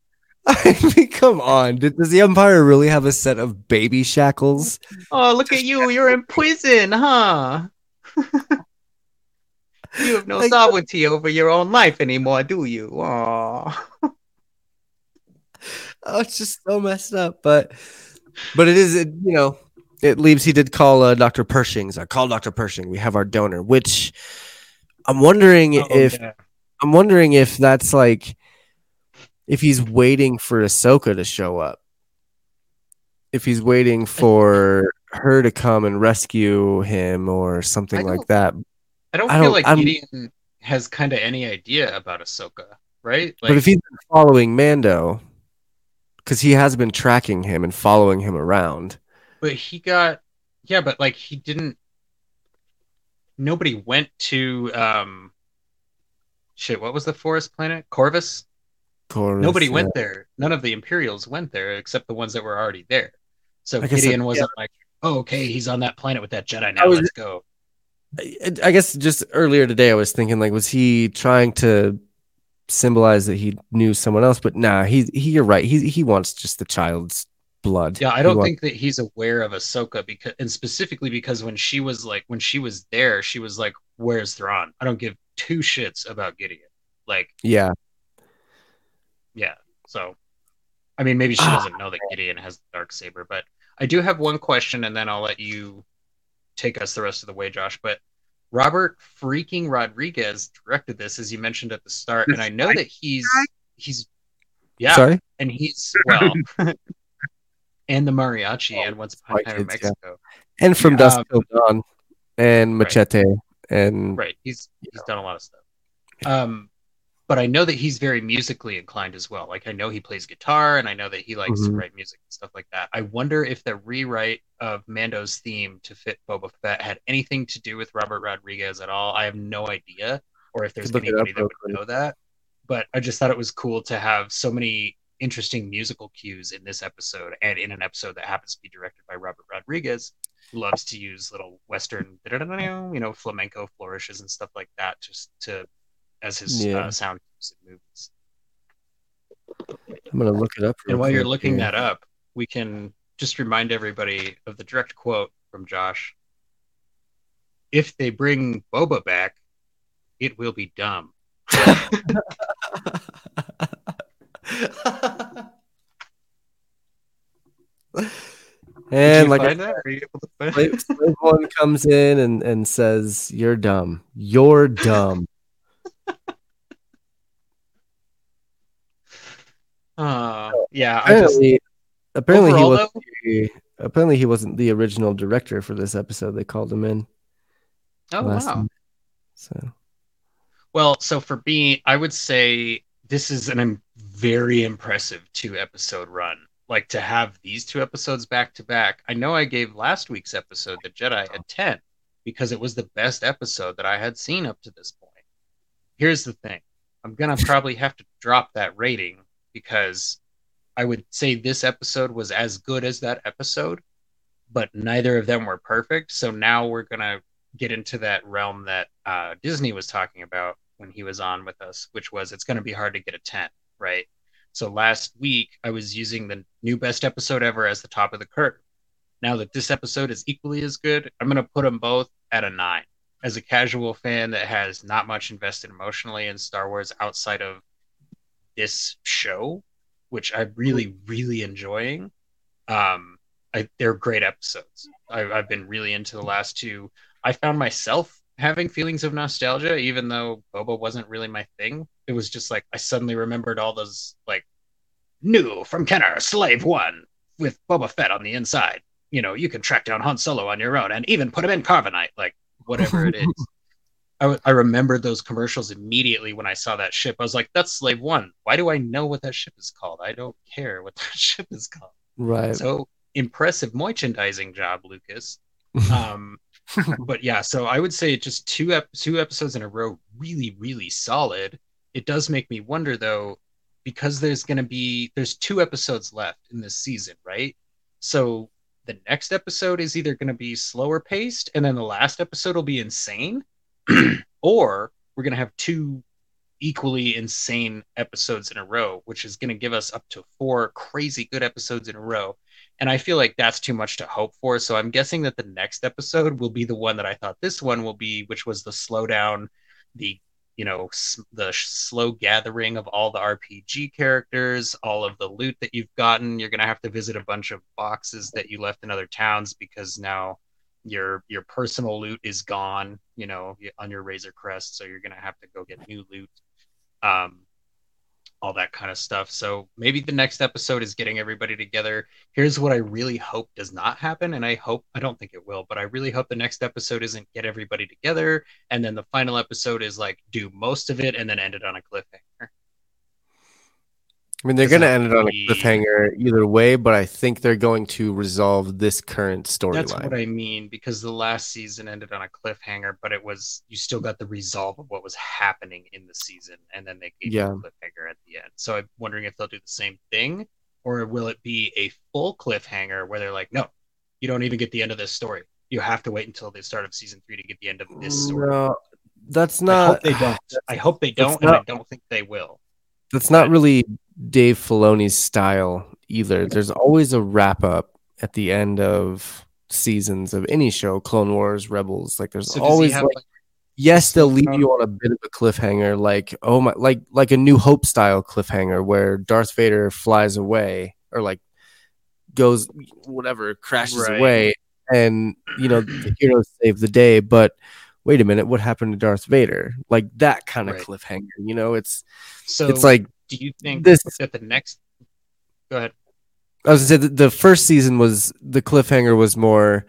I mean, come on. Does the Empire really have a set of baby shackles? Oh, look at you. You're in prison, huh? You have no sovereignty over your own life anymore, do you? Aww. Oh, it's just so messed up. But it is, it leaves. He did call Dr. Pershing's. I called Dr. Pershing. We have our donor, which I'm wondering if that's like, if he's waiting for Ahsoka to show up, if he's waiting for her to come and rescue him or something like that. I don't feel like Gideon has kind of any idea about Ahsoka, right? Like, but if he's been following Mando, because he has been tracking him and following him around. But he got, but like, he didn't, nobody went to, what was the forest planet? Corvus? Nobody went there. None of the Imperials went there except the ones that were already there. So Gideon wasn't like, oh, okay, he's on that planet with that Jedi now. Let's go. I guess just earlier today, I was thinking, like, was he trying to symbolize that he knew someone else? But nah, you're right. He wants just the child's blood. Yeah, I don't think that he's aware of Ahsoka, because when she was there, she was like, where's Thrawn? I don't give two shits about Gideon. Like, yeah. So, I mean, maybe she doesn't know that Gideon has the Darksaber, but I do have one question, and then I'll let you take us the rest of the way, Josh. But Robert freaking Rodriguez directed this, as you mentioned at the start, and I know that he's sorry? And he's and the mariachi, and Once Upon a Time in Mexico, and From Dusk Till Dawn, and Machete, and he's done a lot of stuff. But I know that he's very musically inclined as well. Like, I know he plays guitar, and I know that he likes to write music and stuff like that. I wonder if the rewrite of Mando's theme to fit Boba Fett had anything to do with Robert Rodriguez at all. I have no idea, or if there's anybody that would know that. But I just thought it was cool to have so many interesting musical cues in this episode, and in an episode that happens to be directed by Robert Rodriguez, who loves to use little Western, you know, flamenco flourishes and stuff like that, just to... as his sound cues in movies. I'm going to look it up. And while you're looking that up, we can just remind everybody of the direct quote from Josh. If they bring Boba back, it will be dumb. And like, Slave One comes in and says, "You're dumb. You're dumb." Apparently he wasn't the original director for this episode. They called him in. Oh, wow. Time. So for me, I would say this is a very impressive 2-episode run. Like, to have these 2 episodes back to back. I know I gave last week's episode, The Jedi, a 10 because it was the best episode that I had seen up to this point. Here's the thing. I'm going to probably have to drop that rating, because I would say this episode was as good as that episode, but neither of them were perfect. So now we're going to get into that realm that Disney was talking about when he was on with us, which was, it's going to be hard to get a 10, right? So last week, I was using the new best episode ever as the top of the curve. Now that this episode is equally as good, I'm going to put them both at a 9. As a casual fan that has not much invested emotionally in Star Wars outside of this show, which I'm really enjoying, they're great episodes. I've been really into the last 2. I found myself having feelings of nostalgia, even though Boba wasn't really my thing. It was just like, I suddenly remembered all those, like, new from Kenner, Slave One, with Boba Fett on the inside. You know, you can track down Han Solo on your own and even put him in carbonite, like, whatever it is. I remembered those commercials immediately when I saw that ship. I was like, that's Slave One. Why do I know what that ship is called? I don't care what that ship is called. Right. So, impressive merchandising job, Lucas. But yeah, so I would say just 2 episodes in a row, really solid. It does make me wonder, though, because there's 2 episodes left in this season, right? So the next episode is either going to be slower paced, and then the last episode will be insane. Or we're going to have 2 equally insane episodes in a row, which is going to give us up to 4 crazy good episodes in a row. And I feel like that's too much to hope for. So I'm guessing that the next episode will be the one that I thought this one will be, which was the slowdown, the slow gathering of all the RPG characters, all of the loot that you've gotten. You're going to have to visit a bunch of boxes that you left in other towns, because now your personal loot is gone, on your Razor Crest. So you're going to have to go get new loot, all that kind of stuff. So maybe the next episode is getting everybody together. Here's what I really hope does not happen. And I don't think it will, but I really hope the next episode isn't get everybody together, and then the final episode is like, do most of it and then end it on a cliffhanger. I mean, they're going to end it on a cliffhanger either way, but I think they're going to resolve this current storyline. That's what I mean, because the last season ended on a cliffhanger, but you still got the resolve of what was happening in the season, and then they gave you a cliffhanger at the end. So I'm wondering if they'll do the same thing, or will it be a full cliffhanger where they're like, no, you don't even get the end of this story. You have to wait until the start of season 3 to get the end of this story. No, that's not... I hope they don't, and I don't think they will. That's not really Dave Filoni's style either. There's always a wrap up at the end of seasons of any show, Clone Wars, Rebels. Like, there's always yes, they'll leave you on a bit of a cliffhanger, like, oh my, like a New Hope style cliffhanger where Darth Vader flies away, or like goes crashes away, and the heroes save the day. But wait a minute, what happened to Darth Vader? Like, that kind of cliffhanger, it's like, do you think that the next... Go ahead. I was going to say the first season was, the cliffhanger was more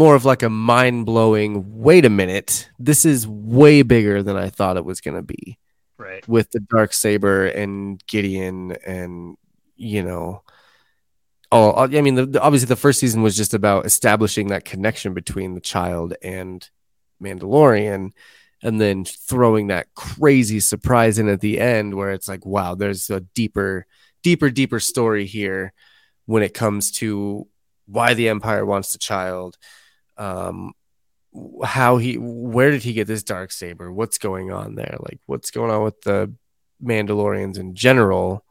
of like a mind-blowing, wait a minute, this is way bigger than I thought it was going to be. right, with the Darksaber and Gideon and, you know, all, I mean, obviously the first season was just about establishing that connection between the child and Mandalorian, and then throwing that crazy surprise in at the end where it's like, wow, there's a deeper story here when it comes to why the Empire wants the child, where did he get this Darksaber? What's going on there? Like, what's going on with the Mandalorians in general?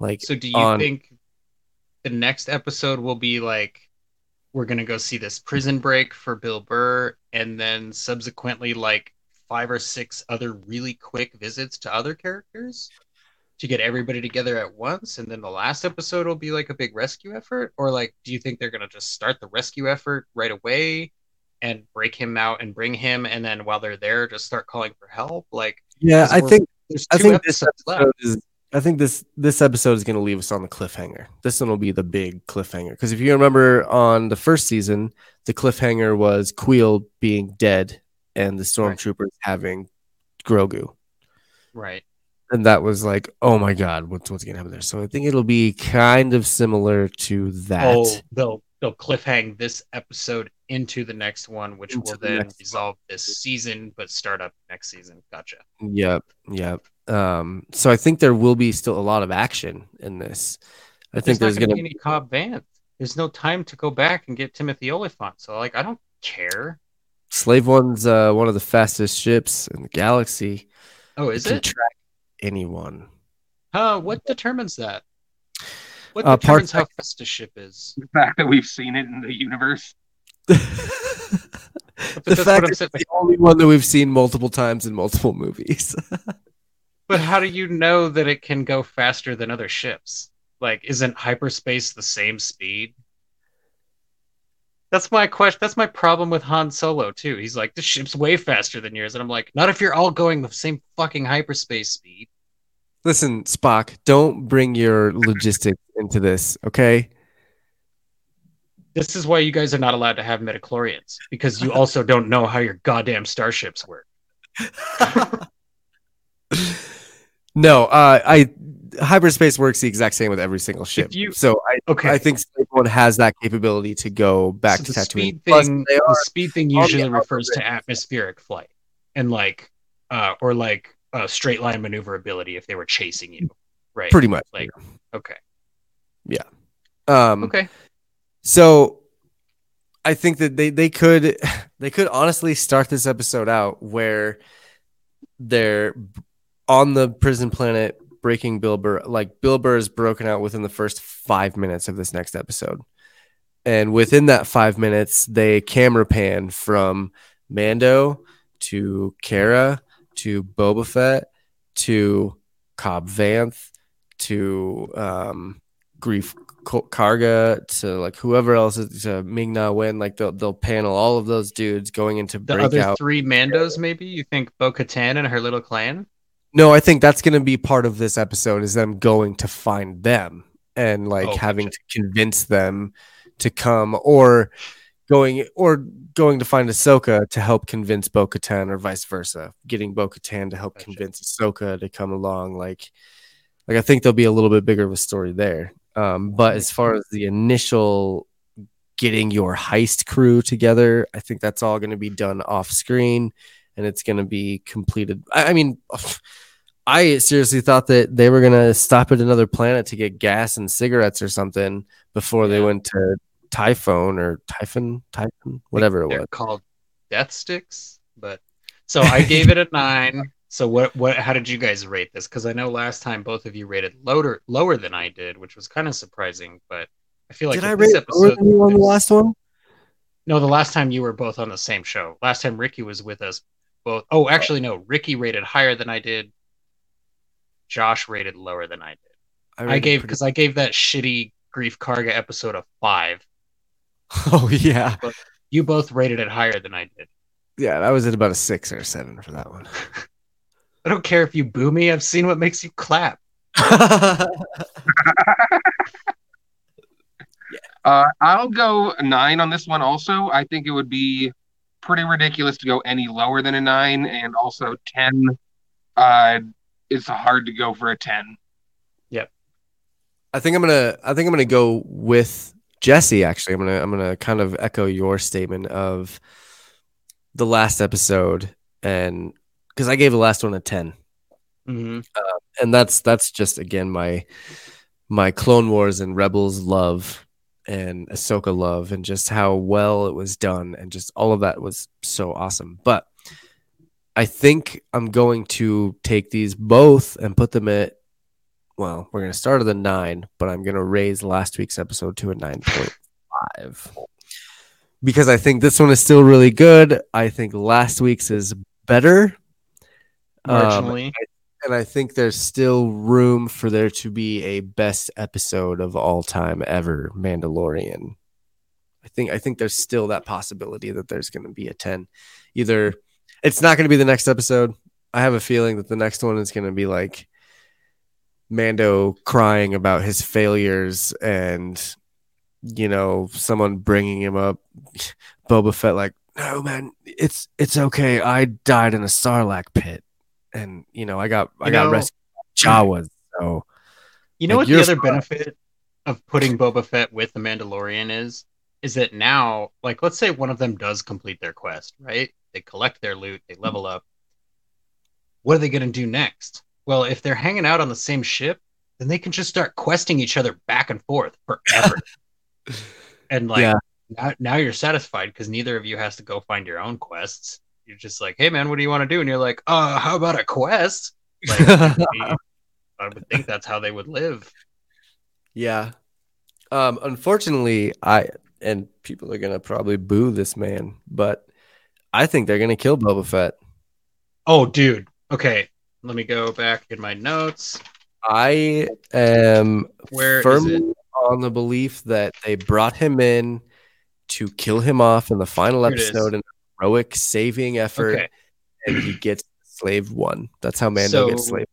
Like, so do you think the next episode will be like, we're going to go see this prison break for Bill Burr, and then subsequently like 5 or 6 other really quick visits to other characters to get everybody together at once, and then the last episode will be like a big rescue effort? Or like, do you think they're going to just start the rescue effort right away and break him out and bring him, and then while they're there just start calling for help? Like, yeah, I think this episode is going to leave us on the cliffhanger. This one will be the big cliffhanger, because if you remember on the first season, the cliffhanger was Queel being dead and the stormtroopers having Grogu, right? And that was like, oh my God, what's going to happen there? So I think it'll be kind of similar to that. Oh, they'll cliffhang this episode into the next one, which will then resolve this season, but start up next season. Gotcha. Yep. So I think there will be still a lot of action in this. I think there's going to be any Cobb Vanth. There's no time to go back and get Timothy Oliphant. So like, I don't care. Slave One's one of the fastest ships in the galaxy. Oh, is it? Can track anyone. What determines that? What determines how fast a ship is? The fact that we've seen it in the universe. The fact that it's the only one that we've seen multiple times in multiple movies. But how do you know that it can go faster than other ships? Like, isn't hyperspace the same speed? That's my question. That's my problem with Han Solo, too. He's like, this ship's way faster than yours. And I'm like, not if you're all going the same fucking hyperspace speed. Listen, Spock, don't bring your logistics into this, okay? This is why you guys are not allowed to have midichlorians, because you also don't know how your goddamn starships work. No, hyperspace works the exact same with every single ship. I think Slave One has that capability to go back to Tatooine. The speed thing usually refers to atmospheric flight, and like, or like straight line maneuverability if they were chasing you, right? Pretty much. Like, okay, yeah. Okay. So, I think that they could honestly start this episode out where they're on the prison planet breaking Bill Burr. Like, Bill Burr is broken out within the first 5 minutes of this next episode. And within that 5 minutes, they camera pan from Mando to Kara to Boba Fett to Cobb Vanth to Grief Karga to like whoever else, to Ming-Na Wen. Like, they'll panel all of those dudes going into the breakout. Other 3 Mandos, maybe? You think Bo-Katan and her little clan? No, I think that's going to be part of this episode, is them going to find them and like having to convince them to come, or going to find Ahsoka to help convince Bo-Katan, or vice versa, getting Bo-Katan to help convince Ahsoka to come along. Like I think there'll be a little bit bigger of a story there. But as far as the initial getting your heist crew together, I think that's all going to be done off screen, and it's going to be completed. I mean, I seriously thought that they were going to stop at another planet to get gas and cigarettes or something before they went to Typhon or Typhon, whatever it was. Called Death Sticks, but so I gave it a 9. So what? How did you guys rate this? Because I know last time both of you rated lower than I did, which was kind of surprising. But I feel like, did I rate lower than you on the last one? No, the last time you were both on the same show. Last time Ricky was with us both. Oh, actually no, Ricky rated higher than I did. Josh rated lower than I did. I gave that shitty Grief Karga episode a 5. Oh yeah, but you both rated it higher than I did. Yeah, I was at about a 6 or 7 for that one. I don't care if you boo me. I've seen what makes you clap. I'll go 9 on this one also. I think it would be pretty ridiculous to go any lower than a 9, and also 10 it's hard to go for a 10. Yep. I think I'm gonna go with Jesse. Actually, I'm gonna kind of echo your statement of the last episode, and because I gave the last one a 10, and that's just again my Clone Wars and Rebels love and Ahsoka love, and just how well it was done, and just all of that was so awesome. But I think I'm going to take these both and put them at, well, we're going to start at a 9, but I'm going to raise last week's episode to a 9.5 because I think this one is still really good. I think last week's is better. Marginally. And I think there's still room for there to be a best episode of all time ever, Mandalorian. I think there's still that possibility that there's going to be a 10. Either it's not going to be the next episode. I have a feeling that the next one is going to be like Mando crying about his failures and, you know, someone bringing him up. Boba Fett like, no, man, it's okay. I died in a Sarlacc pit. And, you know, I got rescued by Jawas. So, you know, like, what the other benefit of putting Boba Fett with the Mandalorian is that now, like, let's say one of them does complete their quest, right? They collect their loot, they level up. What are they going to do next? Well, if they're hanging out on the same ship, then they can just start questing each other back and forth forever. And like, yeah. Now you're satisfied because neither of you has to go find your own quests. You're just like, hey man, what do you want to do? And you're like, how about a quest? Like, I would think that's how they would live. Yeah. Unfortunately, and people are going to probably boo this man, but I think they're going to kill Boba Fett. Oh, dude. Okay. Let me go back in my notes. I am firmly on the belief that they brought him in to kill him off in the final episode in a heroic saving effort, okay. And he gets Slave One. That's how Mando gets Slave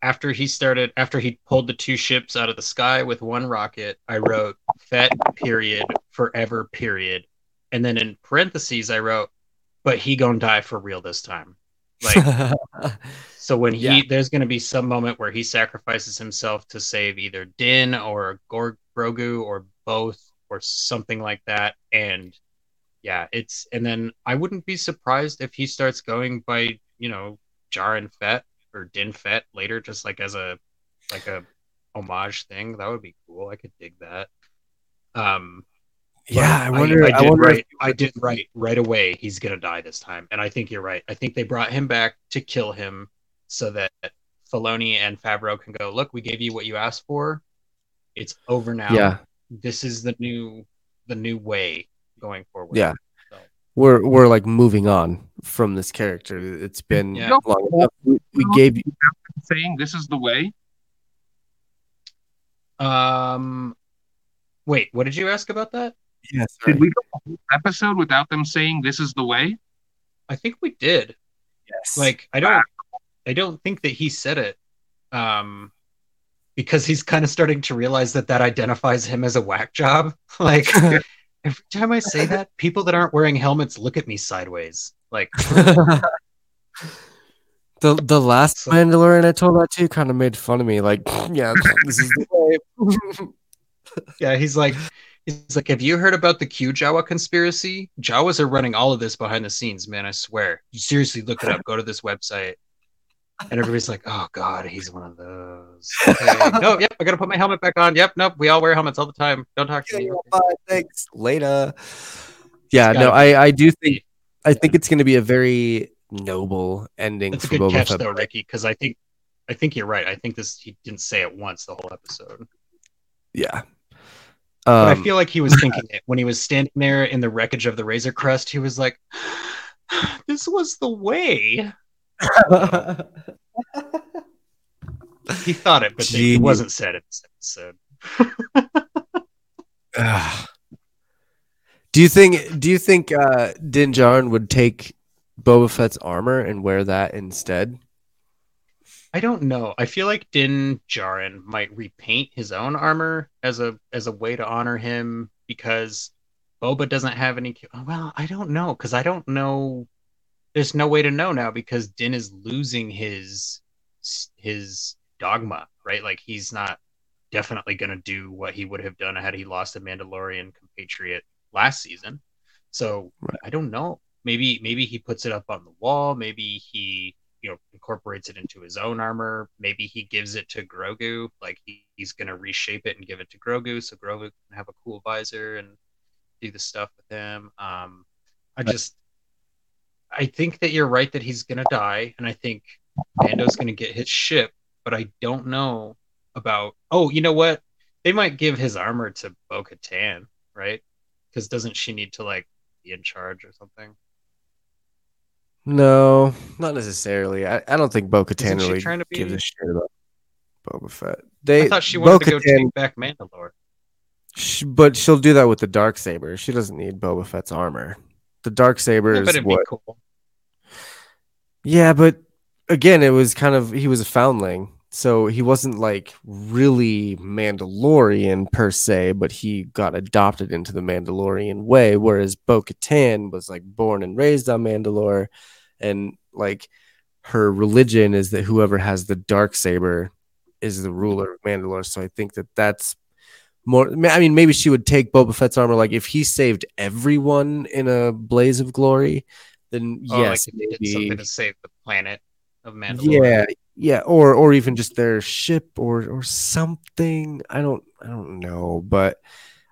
One. After he pulled the two ships out of the sky with one rocket, I wrote Fett, period, forever, period. And then in parentheses, I wrote, but he gonna die for real this time. Like, so when there's gonna be some moment where he sacrifices himself to save either Din or Grogu or both or something like that. And yeah, and then I wouldn't be surprised if he starts going by, you know, Djarin Fett or Din Fett later, just like as a homage thing. That would be cool. I could dig that. Yeah, I wonder right away he's going to die this time. And I think you're right. I think they brought him back to kill him so that Filoni and Favreau can go, look, we gave you what you asked for. It's over now. Yeah. This is the new way going forward. Yeah. So. We're like moving on from this character. It's been long enough. We gave you saying this is the way. Wait, what did you ask about that? Yes. Did we go the whole episode without them saying this is the way? I think we did. Yes. Like I don't think that he said it, because he's kind of starting to realize that identifies him as a whack job. Like every time I say that, people that aren't wearing helmets look at me sideways. Like the last Mandalorian I told that to kind of made fun of me. Like, yeah, this is the way. Yeah, he's like, have you heard about the Q Jawa conspiracy? Jawas are running all of this behind the scenes, man. I swear. You seriously look it up. Go to this website. And everybody's like, oh, God, he's one of those. Okay. No, yep, I got to put my helmet back on. Yep, nope, we all wear helmets all the time. Don't talk to me. Bye, thanks. Later. Yeah, no, I do think I think it's going to be a very noble ending. That's for a good Boba catch, Fett. Though, Ricky, because I think you're right. I think he didn't say it once the whole episode. Yeah. But I feel like he was thinking it when he was standing there in the wreckage of the Razor Crest. He was like, this was the way. He thought it, but it wasn't said in this episode. Do you think Din Djarin would take Boba Fett's armor and wear that instead? I don't know. I feel like Din Djarin might repaint his own armor as a way to honor him, because Boba doesn't have any. Well, I don't know, because I don't know. There's no way to know now because Din is losing his his dogma, right? Like, he's not definitely going to do what he would have done had he lost a Mandalorian compatriot last season. So right. I don't know. Maybe he puts it up on the wall. Maybe he, incorporates it into his own armor. Maybe he gives it to Grogu. Like, he's going to reshape it and give it to Grogu, so Grogu can have a cool visor and do the stuff with him. I think that you're right that he's going to die, and I think Mando's going to get his ship, but I don't know about... Oh, you know what? They might give his armor to Bo-Katan, right? Because doesn't she need to, be in charge or something? No, not necessarily. I don't think Bo-Katan really gives a shit about Boba Fett. I thought she wanted Bo-Katan to go take back Mandalore. But she'll do that with the Darksaber. She doesn't need Boba Fett's armor. The Darksaber is it'd be cool. Yeah, but again, it was he was a foundling. So he wasn't really Mandalorian per se, but he got adopted into the Mandalorian way. Whereas Bo-Katan was born and raised on Mandalore, and her religion is that whoever has the Darksaber is the ruler of Mandalore. So I think that's more. I mean, maybe she would take Boba Fett's armor. If he saved everyone in a blaze of glory, then yes, if maybe he did something to save the planet of Mandalore. Yeah, or even just their ship or something. I don't know, but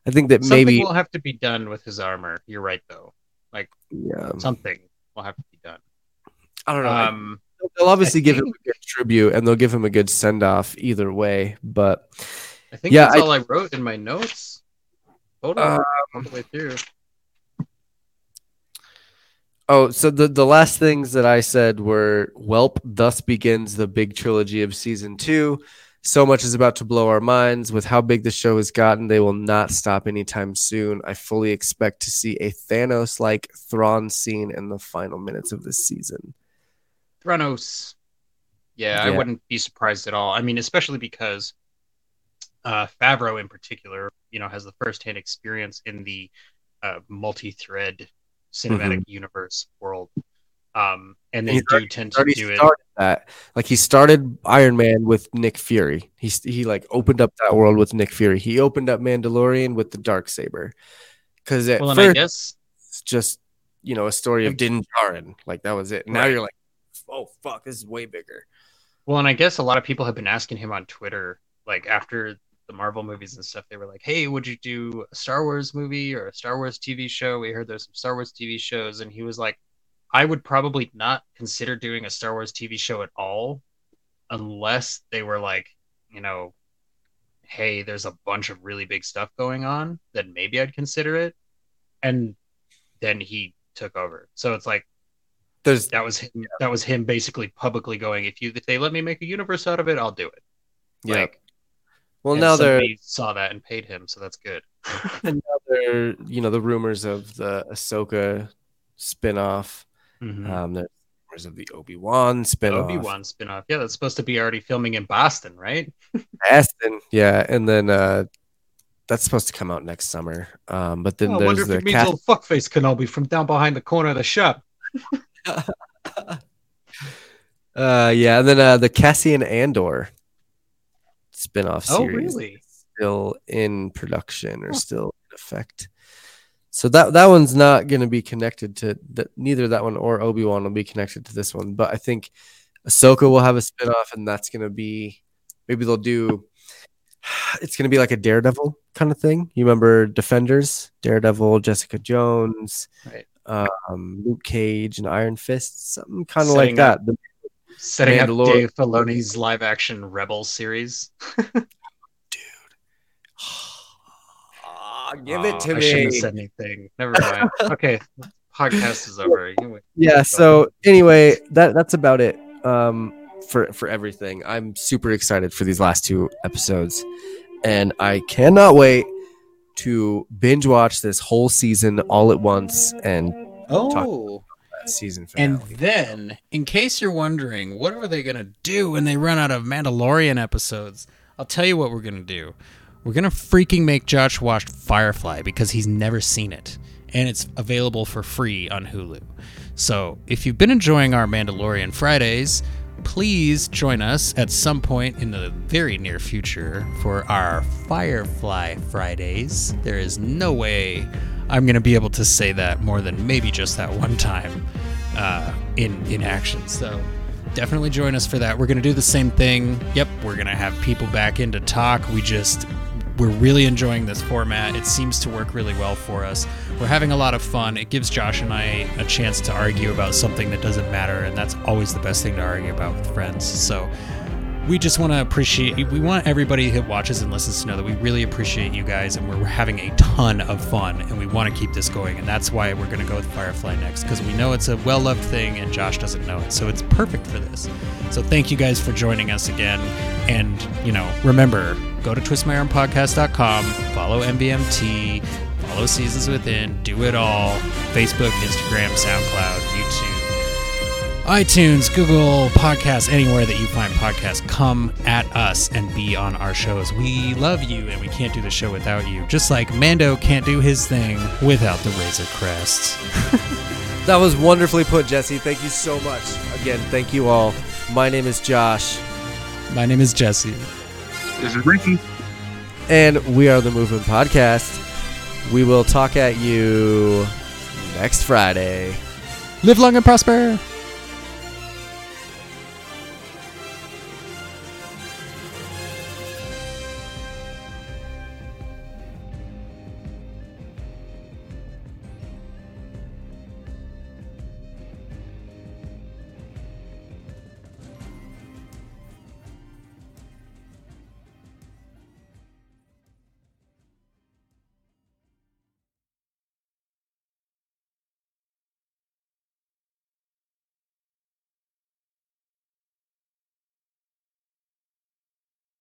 I think that something maybe will have to be done with his armor. You're right, though. Something will have to be done. I don't know. They'll obviously give him a good tribute, and they'll give him a good send off either way. But I think that's all I wrote in my notes. Hold on, all the way through. Oh, so the last things that I said were, "Welp, thus begins the big trilogy of season 2. So much is about to blow our minds. With how big the show has gotten, they will not stop anytime soon. I fully expect to see a Thanos-like Thrawn scene in the final minutes of this season." Thranos. Yeah, I wouldn't be surprised at all. I mean, especially because Favreau in particular, has the firsthand experience in the multi-thread cinematic universe world, and they do tend to do that. He started Iron Man with Nick Fury. He opened up that world with Nick Fury. He opened up Mandalorian with the Darksaber, because first, I guess it's just a story of Din Djarin. That was it. Now you're oh fuck, this is way bigger. Well, and I guess a lot of people have been asking him on Twitter, after the Marvel movies and stuff, they were like, "Hey, would you do a Star Wars movie or a Star Wars TV show? We heard there's some Star Wars TV shows." And he was like, "I would probably not consider doing a Star Wars TV show at all unless they were hey, there's a bunch of really big stuff going on, then maybe I'd consider it." And then he took over. So it's that was him basically publicly going, if they let me make a universe out of it, I'll do it. Well, and now they saw that and paid him, so that's good. And now there, the rumors of the Ahsoka spinoff. There's rumors of the Obi-Wan spinoff. Yeah, that's supposed to be already filming in Boston, right? Boston, yeah. And then that's supposed to come out next summer. But then there's the little fuckface Kenobi from down behind the corner of the shop. And then the Cassian Andor spin-off series still in production or still in effect, so that one's not going to be connected to neither that one or Obi-Wan will be connected to this one, but I think Ahsoka will have a spin-off, and that's going to be it's going to be like a Daredevil kind of thing. You remember Defenders? Daredevil, Jessica Jones, right? Luke Cage and Iron Fist, something kind of like that. Setting up Dave Filoni's live-action Rebels series. Dude. Give it to me. I shouldn't have said anything. Never mind. Okay. Podcast is over. Yeah, so anyway, that's about it for everything. I'm super excited for these last two episodes, and I cannot wait to binge-watch this whole season all at once and talk season finale. And then, in case you're wondering what are they gonna do when they run out of Mandalorian episodes, I'll tell you what we're gonna do. We're gonna freaking make Josh watch Firefly, because he's never seen it, and it's available for free on Hulu. So if you've been enjoying our Mandalorian Fridays, please join us at some point in the very near future for our Firefly Fridays. There is no way I'm going to be able to say that more than maybe just that one time in action. So definitely join us for that. We're going to do the same thing. Yep, we're going to have people back in to talk. We're really enjoying this format. It seems to work really well for us. We're having a lot of fun. It gives Josh and I a chance to argue about something that doesn't matter, and that's always the best thing to argue about with friends. So we just want to appreciate, we want everybody who watches and listens to know that we really appreciate you guys, and we're having a ton of fun, and we want to keep this going, and that's why we're going to go with Firefly next, because we know it's a well-loved thing, and Josh doesn't know it, so it's perfect for this. So thank you guys for joining us again, and, you know, remember, go to twistmyarmpodcast.com, follow MBMT, follow Seasons Within, do it all, Facebook, Instagram, SoundCloud, YouTube, iTunes, Google Podcasts, anywhere that you find podcasts. Come at us and be on our shows. We love you, and we can't do the show without you, just like Mando can't do his thing without the Razor Crest. That was wonderfully put, Jesse. Thank you so much. Again, thank you all. My name is Josh. My name is Jesse. This is Ricky. And we are the Movement Podcast. We will talk at you next Friday. Live long and prosper.